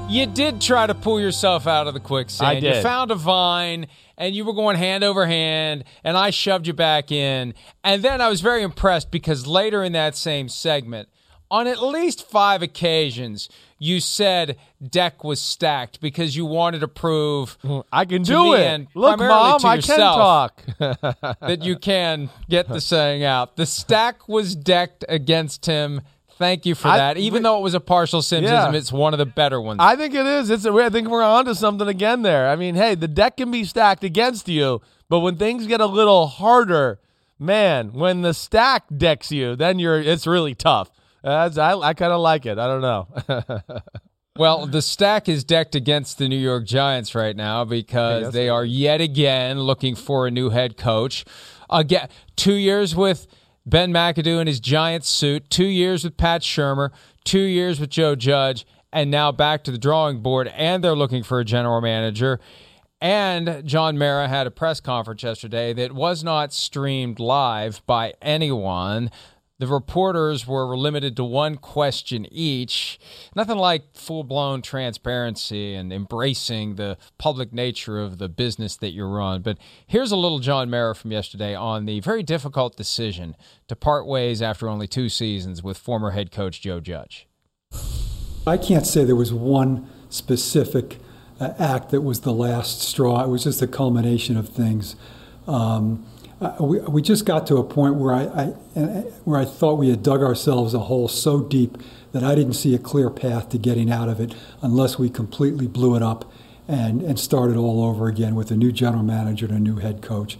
You did try to pull yourself out of the quicksand. I did. You found a vine, and you were going hand over hand, and I shoved you back in. And then I was very impressed because later in that same segment, on at least 5 occasions, you said deck was stacked because you wanted to prove I can do it. And look, Mom, to yourself, I can talk. That you can get the saying out. The stack was decked against him. Thank you for that. Even though it was a partial Simsism, it's one of the better ones. I think it is. I think we're onto something again there. I mean, hey, the deck can be stacked against you, but when things get a little harder, man, when the stack decks you, then it's really tough. I kind of like it. I don't know. Well, the stack is decked against the New York Giants right now because they are yet again looking for a new head coach. Again, 2 years with Ben McAdoo in his Giants suit, 2 years with Pat Shermer, 2 years with Joe Judge, and now back to the drawing board, and they're looking for a general manager. And John Mara had a press conference yesterday that was not streamed live by anyone. The reporters were limited to one question each. Nothing like full-blown transparency and embracing the public nature of the business that you run. But here's a little John Mara from yesterday on the very difficult decision to part ways after only two seasons with former head coach Joe Judge. I can't say there was one specific act that was the last straw. It was just the culmination of things. We just got to a point where I thought we had dug ourselves a hole so deep that I didn't see a clear path to getting out of it unless we completely blew it up and started all over again with a new general manager and a new head coach.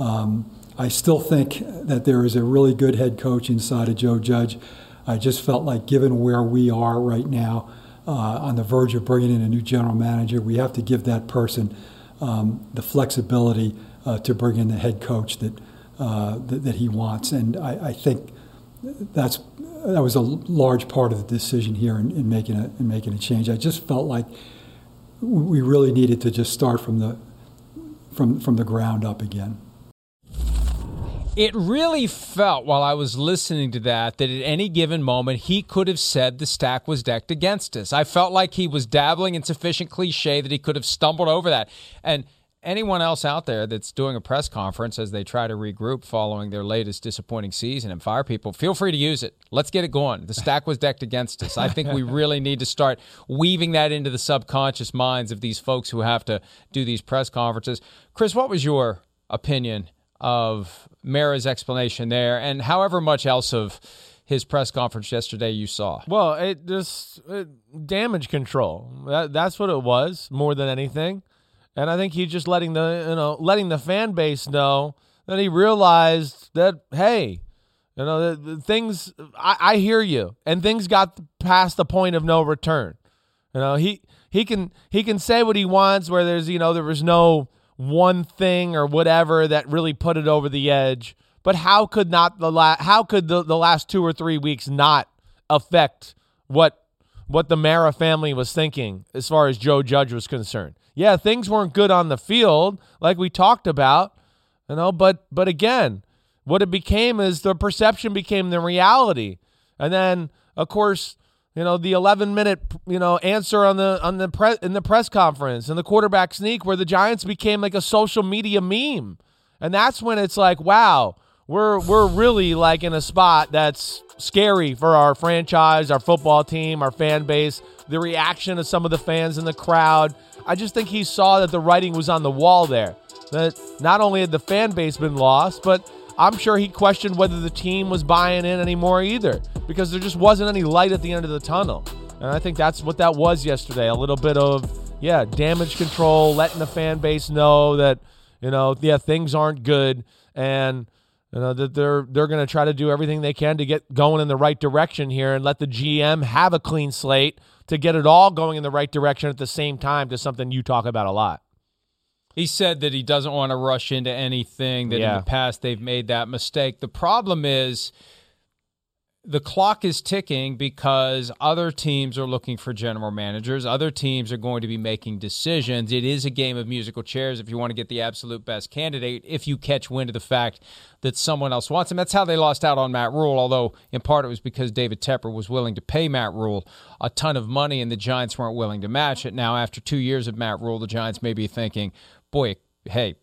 I still think that there is a really good head coach inside of Joe Judge. I just felt like, given where we are right now, on the verge of bringing in a new general manager, we have to give that person the flexibility to bring in the head coach that he wants. And I think that was a large part of the decision here in making a change. I just felt like we really needed to just start from the ground up again. It really felt, while I was listening to that at any given moment, he could have said the stack was decked against us. I felt like he was dabbling in sufficient cliche that he could have stumbled over that. And anyone else out there that's doing a press conference as they try to regroup following their latest disappointing season and fire people, feel free to use it. Let's get it going. The stack was decked against us. I think we really need to start weaving that into the subconscious minds of these folks who have to do these press conferences. Chris, what was your opinion of Mara's explanation there, and however much else of his press conference yesterday you saw? Well, damage control. That's what it was, more than anything. And I think he's just letting the fan base know that he realized that, hey, the things. I hear you, and things got past the point of no return. He can say what he wants, where there was no one thing or whatever that really put it over the edge. But how could the last 2 or 3 weeks not affect what the Mara family was thinking as far as Joe Judge was concerned? Yeah, things weren't good on the field, like we talked about, but again, what it became is the perception became the reality. And then, of course, the 11-minute, answer in the press conference and the quarterback sneak, where the Giants became like a social media meme. And that's when it's like, wow, we're really like in a spot that's scary for our franchise, our football team, our fan base, the reaction of some of the fans in the crowd. I just think he saw that the writing was on the wall there, that not only had the fan base been lost, but I'm sure he questioned whether the team was buying in anymore either, because there just wasn't any light at the end of the tunnel. And I think that's what that was yesterday, a little bit of, damage control, letting the fan base know that, things aren't good, and that they're going to try to do everything they can to get going in the right direction here and let the GM have a clean slate to get it all going in the right direction at the same time, to something you talk about a lot. He said that he doesn't want to rush into anything, that in the past they've made that mistake. The problem is the clock is ticking because other teams are looking for general managers. Other teams are going to be making decisions. It is a game of musical chairs if you want to get the absolute best candidate, if you catch wind of the fact that someone else wants him. That's how they lost out on Matt Rule, although in part it was because David Tepper was willing to pay Matt Rule a ton of money and the Giants weren't willing to match it. Now, after 2 years of Matt Rule, the Giants may be thinking, boy, hey,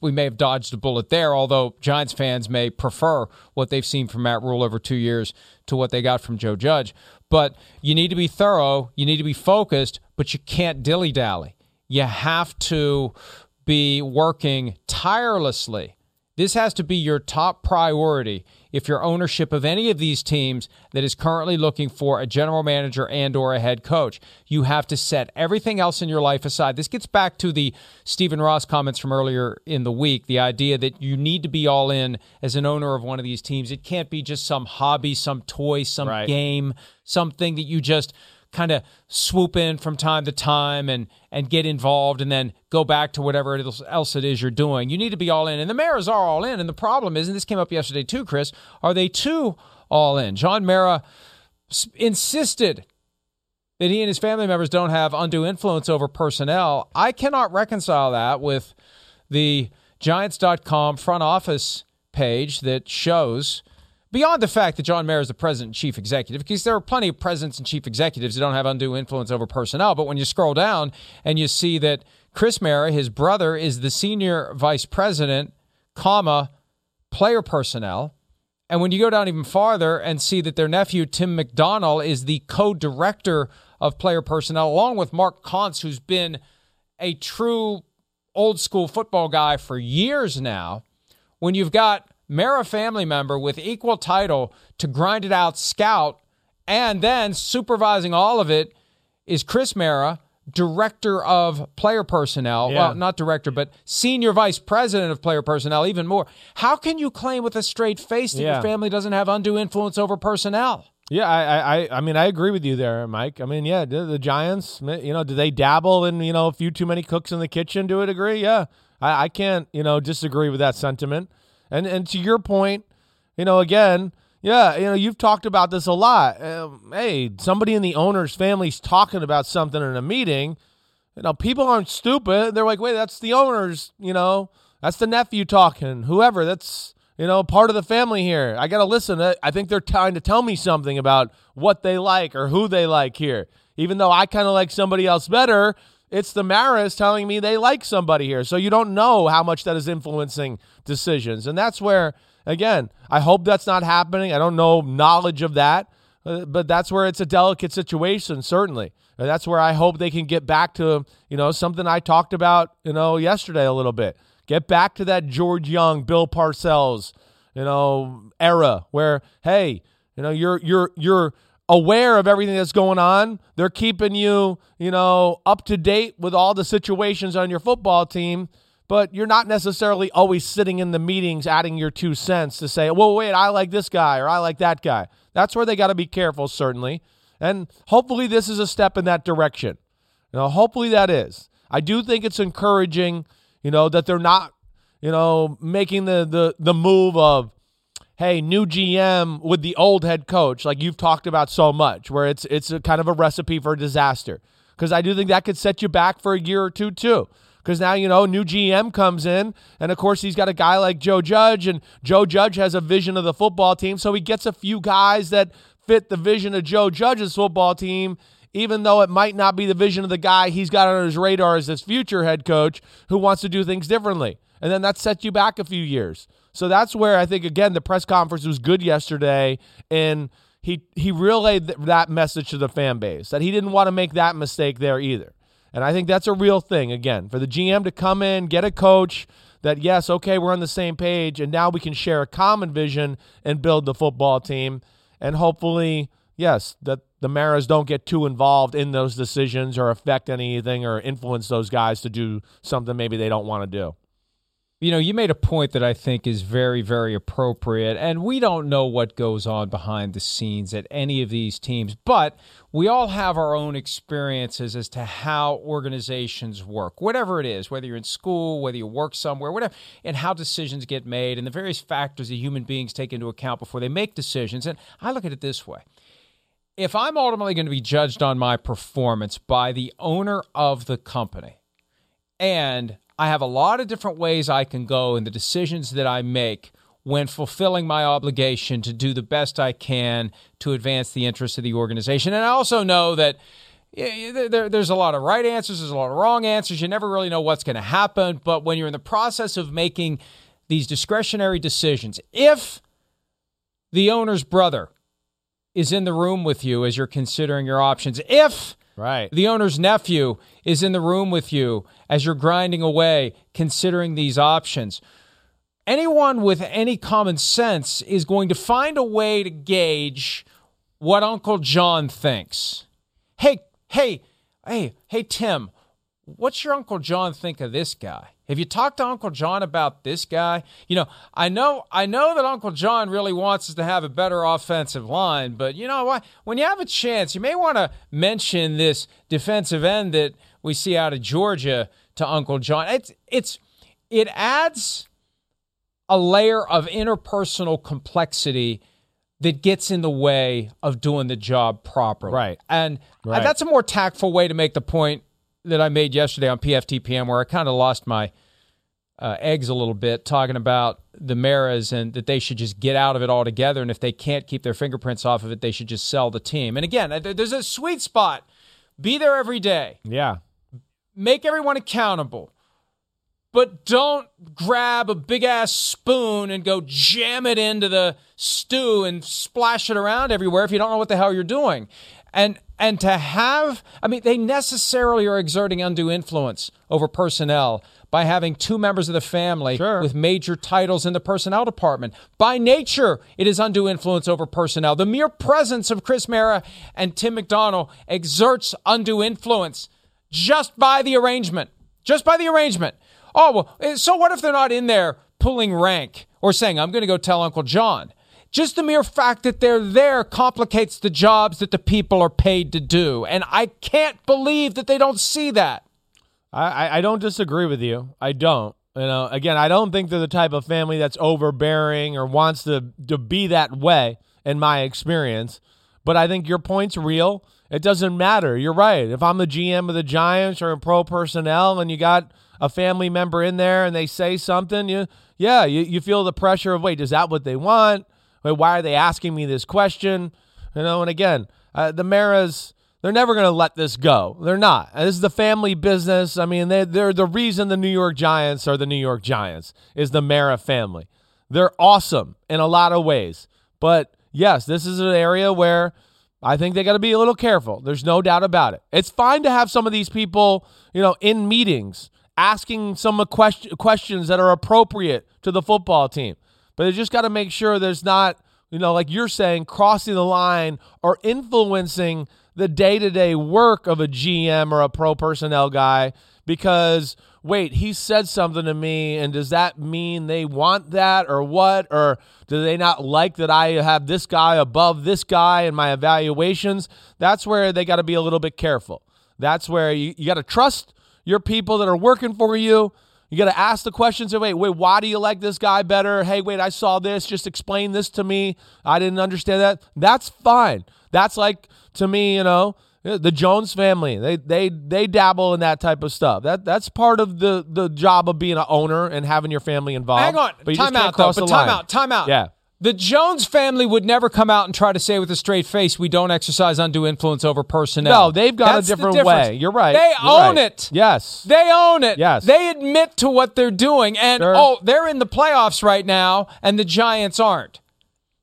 we may have dodged a bullet there, although Giants fans may prefer what they've seen from Matt Rule over 2 years to what they got from Joe Judge. But you need to be thorough, you need to be focused, but you can't dilly-dally. You have to be working tirelessly. This has to be your top priority if your ownership of any of these teams that is currently looking for a general manager and or a head coach. You have to set everything else in your life aside. This gets back to the Stephen Ross comments from earlier in the week, the idea that you need to be all in as an owner of one of these teams. It can't be just some hobby, some toy, some game, something that you just kind of swoop in from time to time and get involved and then go back to whatever else it is you're doing. You need to be all in. And the Maras are all in. And the problem is, and this came up yesterday too, Chris, are they too all in? John Mara insisted that he and his family members don't have undue influence over personnel. I cannot reconcile that with the Giants.com front office page that shows, beyond the fact that John Mara is the president and chief executive, because there are plenty of presidents and chief executives that don't have undue influence over personnel, but when you scroll down and you see that Chris Mara, his brother, is the senior vice president, player personnel, and when you go down even farther and see that their nephew, Tim McDonald, is the co-director of player personnel, along with Mark Kontz, who's been a true old-school football guy for years now, when you've got Mara family member with equal title to grind it out, scout, and then supervising all of it is Chris Mara, director of player personnel. Yeah. Well, not director, but senior vice president of player personnel, even more. How can you claim with a straight face that your family doesn't have undue influence over personnel? Yeah, I mean, I agree with you there, Mike. I mean, yeah, the Giants, you know, do they dabble in, you know, a few too many cooks in the kitchen to a degree? Yeah, I can't, you know, disagree with that sentiment. And to your point, you know, again, yeah, you know, you've talked about this a lot. Hey, somebody in the owner's family's talking about something in a meeting. You know, people aren't stupid. They're like, wait, that's the owner's, you know, that's the nephew talking, whoever. That's, you know, part of the family here. I got to listen. I think they're trying to tell me something about what they like or who they like here. Even though I kind of like somebody else better, it's the Maras telling me they like somebody here. So you don't know how much that is influencing decisions. And that's where, again, I hope that's not happening. I don't know knowledge of that, but that's where it's a delicate situation, certainly. And that's where I hope they can get back to, you know, something I talked about, you know, yesterday a little bit. Get back to that George Young, Bill Parcells, you know, era where, hey, you know, you're aware of everything that's going on. They're keeping you, you know, up to date with all the situations on your football team. But you're not necessarily always sitting in the meetings adding your 2 cents to say, well, wait, I like this guy or I like that guy. That's where they got to be careful, certainly. And hopefully this is a step in that direction. You know, hopefully that is. I do think it's encouraging, you know, that they're not, you know, making the move of, hey, new GM with the old head coach, like you've talked about so much, where it's a kind of a recipe for disaster. Because I do think that could set you back for a year or two, too. Because now, you know, new GM comes in, and of course he's got a guy like Joe Judge, and Joe Judge has a vision of the football team, so he gets a few guys that fit the vision of Joe Judge's football team, even though it might not be the vision of the guy he's got on his radar as his future head coach who wants to do things differently. And then that sets you back a few years. So that's where I think, again, the press conference was good yesterday, and he relayed that message to the fan base, that he didn't want to make that mistake there either. And I think that's a real thing, again, for the GM to come in, get a coach that, yes, okay, we're on the same page, and now we can share a common vision and build the football team. And hopefully, yes, that the Maras don't get too involved in those decisions or affect anything or influence those guys to do something maybe they don't want to do. You know, you made a point that I think is very, very appropriate, and we don't know what goes on behind the scenes at any of these teams, but we all have our own experiences as to how organizations work, whatever it is, whether you're in school, whether you work somewhere, whatever, and how decisions get made and the various factors that human beings take into account before they make decisions. And I look at it this way. If I'm ultimately going to be judged on my performance by the owner of the company, and I have a lot of different ways I can go in the decisions that I make when fulfilling my obligation to do the best I can to advance the interests of the organization. And I also know that there's a lot of right answers, there's a lot of wrong answers. You never really know what's going to happen. But when you're in the process of making these discretionary decisions, if the owner's brother is in the room with you as you're considering your options, if right, the owner's nephew is in the room with you as you're grinding away, considering these options, anyone with any common sense is going to find a way to gauge what Uncle John thinks. Hey, Tim, what's your Uncle John think of this guy? Have you talked to Uncle John about this guy? You know, I know that Uncle John really wants us to have a better offensive line, but you know what? When you have a chance, you may want to mention this defensive end that we see out of Georgia to Uncle John. It adds a layer of interpersonal complexity that gets in the way of doing the job properly. Right. And that's a more tactful way to make the point that I made yesterday on PFTPM, where I kind of lost my eggs a little bit talking about the Maras and that they should just get out of it altogether. And if they can't keep their fingerprints off of it, they should just sell the team. And again, there's a sweet spot. Be there every day. Yeah. Make everyone accountable. But don't grab a big-ass spoon and go jam it into the stew and splash it around everywhere if you don't know what the hell you're doing. And to have, I mean, they necessarily are exerting undue influence over personnel by having two members of the family with major titles in the personnel department. By nature, it is undue influence over personnel. The mere presence of Chris Mara and Tim McDonald exerts undue influence just by the arrangement. Just by the arrangement. Oh, well, so what if they're not in there pulling rank or saying, I'm going to go tell Uncle John? Just the mere fact that they're there complicates the jobs that the people are paid to do. And I can't believe that they don't see that. I don't disagree with you. I don't. You know, again, I don't think they're the type of family that's overbearing or wants to be that way, in my experience. But I think your point's real. It doesn't matter. You're right. If I'm the GM of the Giants or in pro personnel and you got a family member in there and they say something, you feel the pressure of, wait, is that what they want? Wait, why are they asking me this question? You know, and again, the Maras, they're never going to let this go. They're not. This is the family business. I mean, they're the reason the New York Giants are the New York Giants is the Mara family. They're awesome in a lot of ways. But yes, this is an area where I think they got to be a little careful. There's no doubt about it. It's fine to have some of these people, you know, in meetings asking some questions that are appropriate to the football team. But they just got to make sure there's not, you know, like you're saying, crossing the line or influencing the day-to-day work of a GM or a pro personnel guy because, wait, he said something to me, and does that mean they want that or what? Or do they not like that I have this guy above this guy in my evaluations? That's where they got to be a little bit careful. That's where you got to trust your people that are working for you. You got to ask the questions. Wait, why do you like this guy better? Hey, wait, I saw this. Just explain this to me. I didn't understand that. That's fine. That's like, to me, you know, the Jones family. They dabble in that type of stuff. That's part of the job of being an owner and having your family involved. Hang on. Time out. Yeah. The Jones family would never come out and try to say with a straight face, we don't exercise undue influence over personnel. No, they've got a different way. You're right. They own it. Yes. They own it. Yes. They admit to what they're doing. And, they're in the playoffs right now, and the Giants aren't.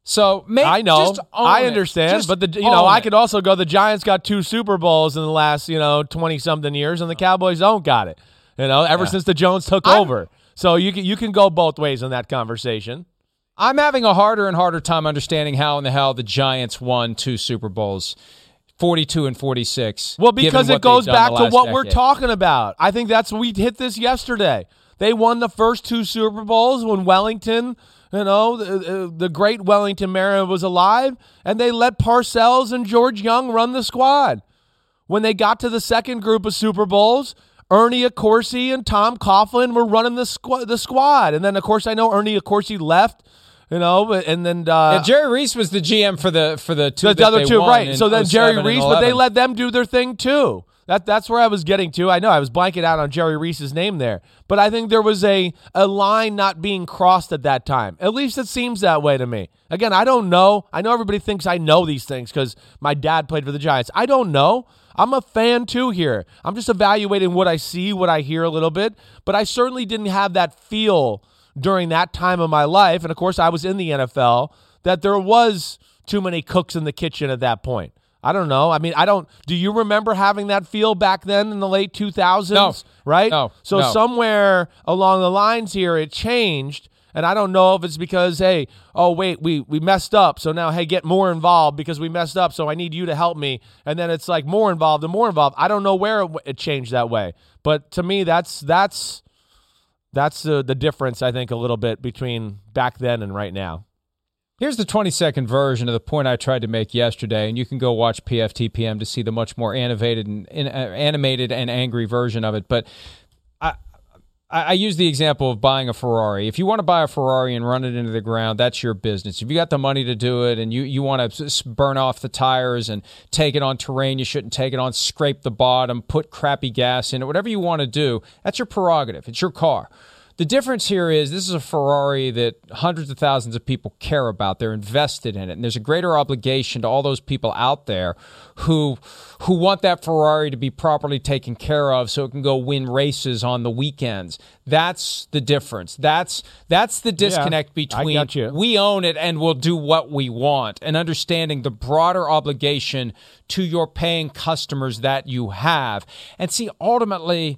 So I understand, but I could also go. The Giants got 2 Super Bowls in the last 20 something years, and the Cowboys don't got it. Since the Jones took over, so you can go both ways in that conversation. I'm having a harder and harder time understanding how in the hell the Giants won 2 Super Bowls, 42 and 46. Well, because it goes back to what we're talking about. I think that's we hit this yesterday. They won the first 2 Super Bowls when Wellington. You know, the great Wellington Mara was alive, and they let Parcells and George Young run the squad. When they got to the second group of Super Bowls, Ernie Accorsi and Tom Coughlin were running the squad. And then, of course, I know Ernie Accorsi left, and then Jerry Reese was the GM for the two the other two, right? So then Jerry Reese, but they let them do their thing too. That's where I was getting to. I know I was blanking out on Jerry Reese's name there, but I think there was a line not being crossed at that time. At least it seems that way to me. Again, I don't know. I know everybody thinks I know these things because my dad played for the Giants. I don't know. I'm a fan too here. I'm just evaluating what I see, what I hear a little bit, but I certainly didn't have that feel during that time of my life. And of course, I was in the NFL that there was too many cooks in the kitchen at that point. I don't know. I mean, do you remember having that feel back then in the late 2000s? No. Right? No. So somewhere along the lines here, it changed. And I don't know if it's because, hey, oh, wait, we messed up. So now, hey, get more involved because we messed up. So I need you to help me. And then it's like more involved and more involved. I don't know where it changed that way. But to me, that's the difference, I think, a little bit between back then and right now. Here's the 20-second version of the point I tried to make yesterday, and you can go watch PFTPM to see the much more animated and angry version of it. But I, I use the example of buying a Ferrari. If you want to buy a Ferrari and run it into the ground, that's your business. If you got the money to do it and you want to burn off the tires and take it on terrain you shouldn't take it on, scrape the bottom, put crappy gas in it, whatever you want to do, that's your prerogative. It's your car. The difference here is this is a Ferrari that hundreds of thousands of people care about. They're invested in it. And there's a greater obligation to all those people out there who want that Ferrari to be properly taken care of so it can go win races on the weekends. That's the difference. That's the disconnect between we own it and we'll do what we want and understanding the broader obligation to your paying customers that you have. And see, ultimately,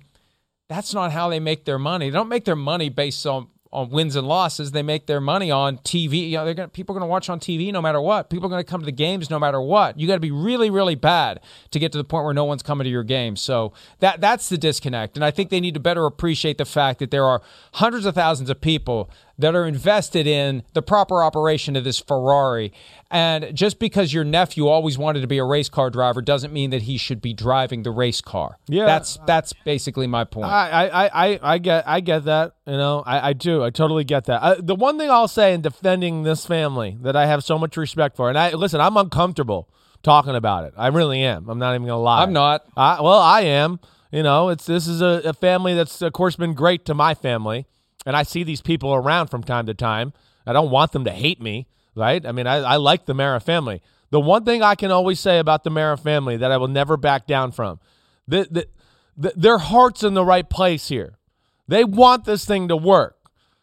that's not how they make their money. They don't make their money based on wins and losses. They make their money on TV. You know, people are going to watch on TV no matter what. People are going to come to the games no matter what. You got to be really, really bad to get to the point where no one's coming to your game. So that's the disconnect. And I think they need to better appreciate the fact that there are hundreds of thousands of people that are invested in the proper operation of this Ferrari. And just because your nephew always wanted to be a race car driver doesn't mean that he should be driving the race car. Yeah, that's basically my point. I get that. You know, I do. I totally get that. The one thing I'll say in defending this family that I have so much respect for, and I'm uncomfortable talking about it. I really am. I'm not even gonna lie. I'm not. I am. You know, this is a family that's of course been great to my family. And I see these people around from time to time. I don't want them to hate me, right? I mean, I like the Mara family. The one thing I can always say about the Mara family that I will never back down from, their heart's in the right place here. They want this thing to work.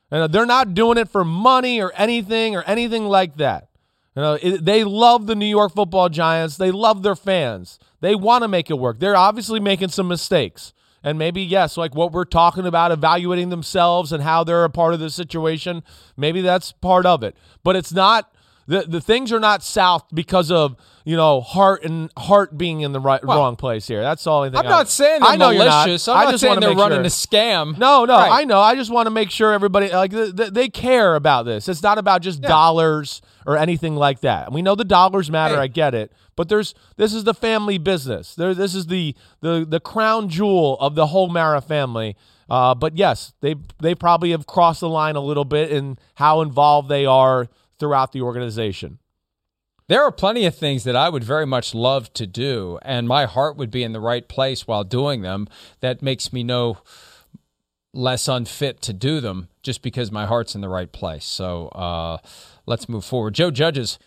And they're not doing it for money or anything like that. You know, they love the New York Football Giants. They love their fans. They want to make it work. They're obviously making some mistakes. And maybe, yes, like what we're talking about, evaluating themselves and how they're a part of the situation, maybe that's part of it. But it's not the things are not south because of, you know, heart being in the wrong place here. That's the only thing. I'm not saying they're malicious. I'm not saying they're running a scam. No, right. I know. I just want to make sure everybody, like, they care about this. It's not about just dollars or anything like that. We know the dollars matter. Hey. I get it. But this is the family business. This is the crown jewel of the whole Mara family. But, yes, they probably have crossed the line a little bit in how involved they are throughout the organization. There are plenty of things that I would very much love to do, and my heart would be in the right place while doing them. That makes me no less unfit to do them just because my heart's in the right place. So let's move forward. Joe Judge's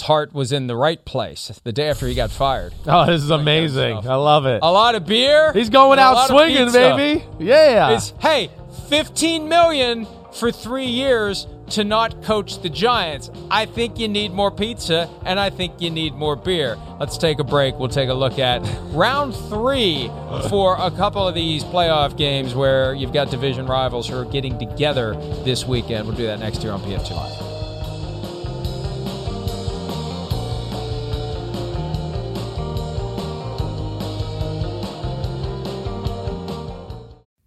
heart was in the right place the day after he got fired. Oh, this is amazing. I love it. A lot of beer. He's going out swinging, baby. Yeah. It's, hey, $15 million for 3 years to not coach the Giants. I think you need more pizza, and I think you need more beer. Let's take a break. We'll take a look at round three for a couple of these playoff games where you've got division rivals who are getting together this weekend. We'll do that next year on PF2I.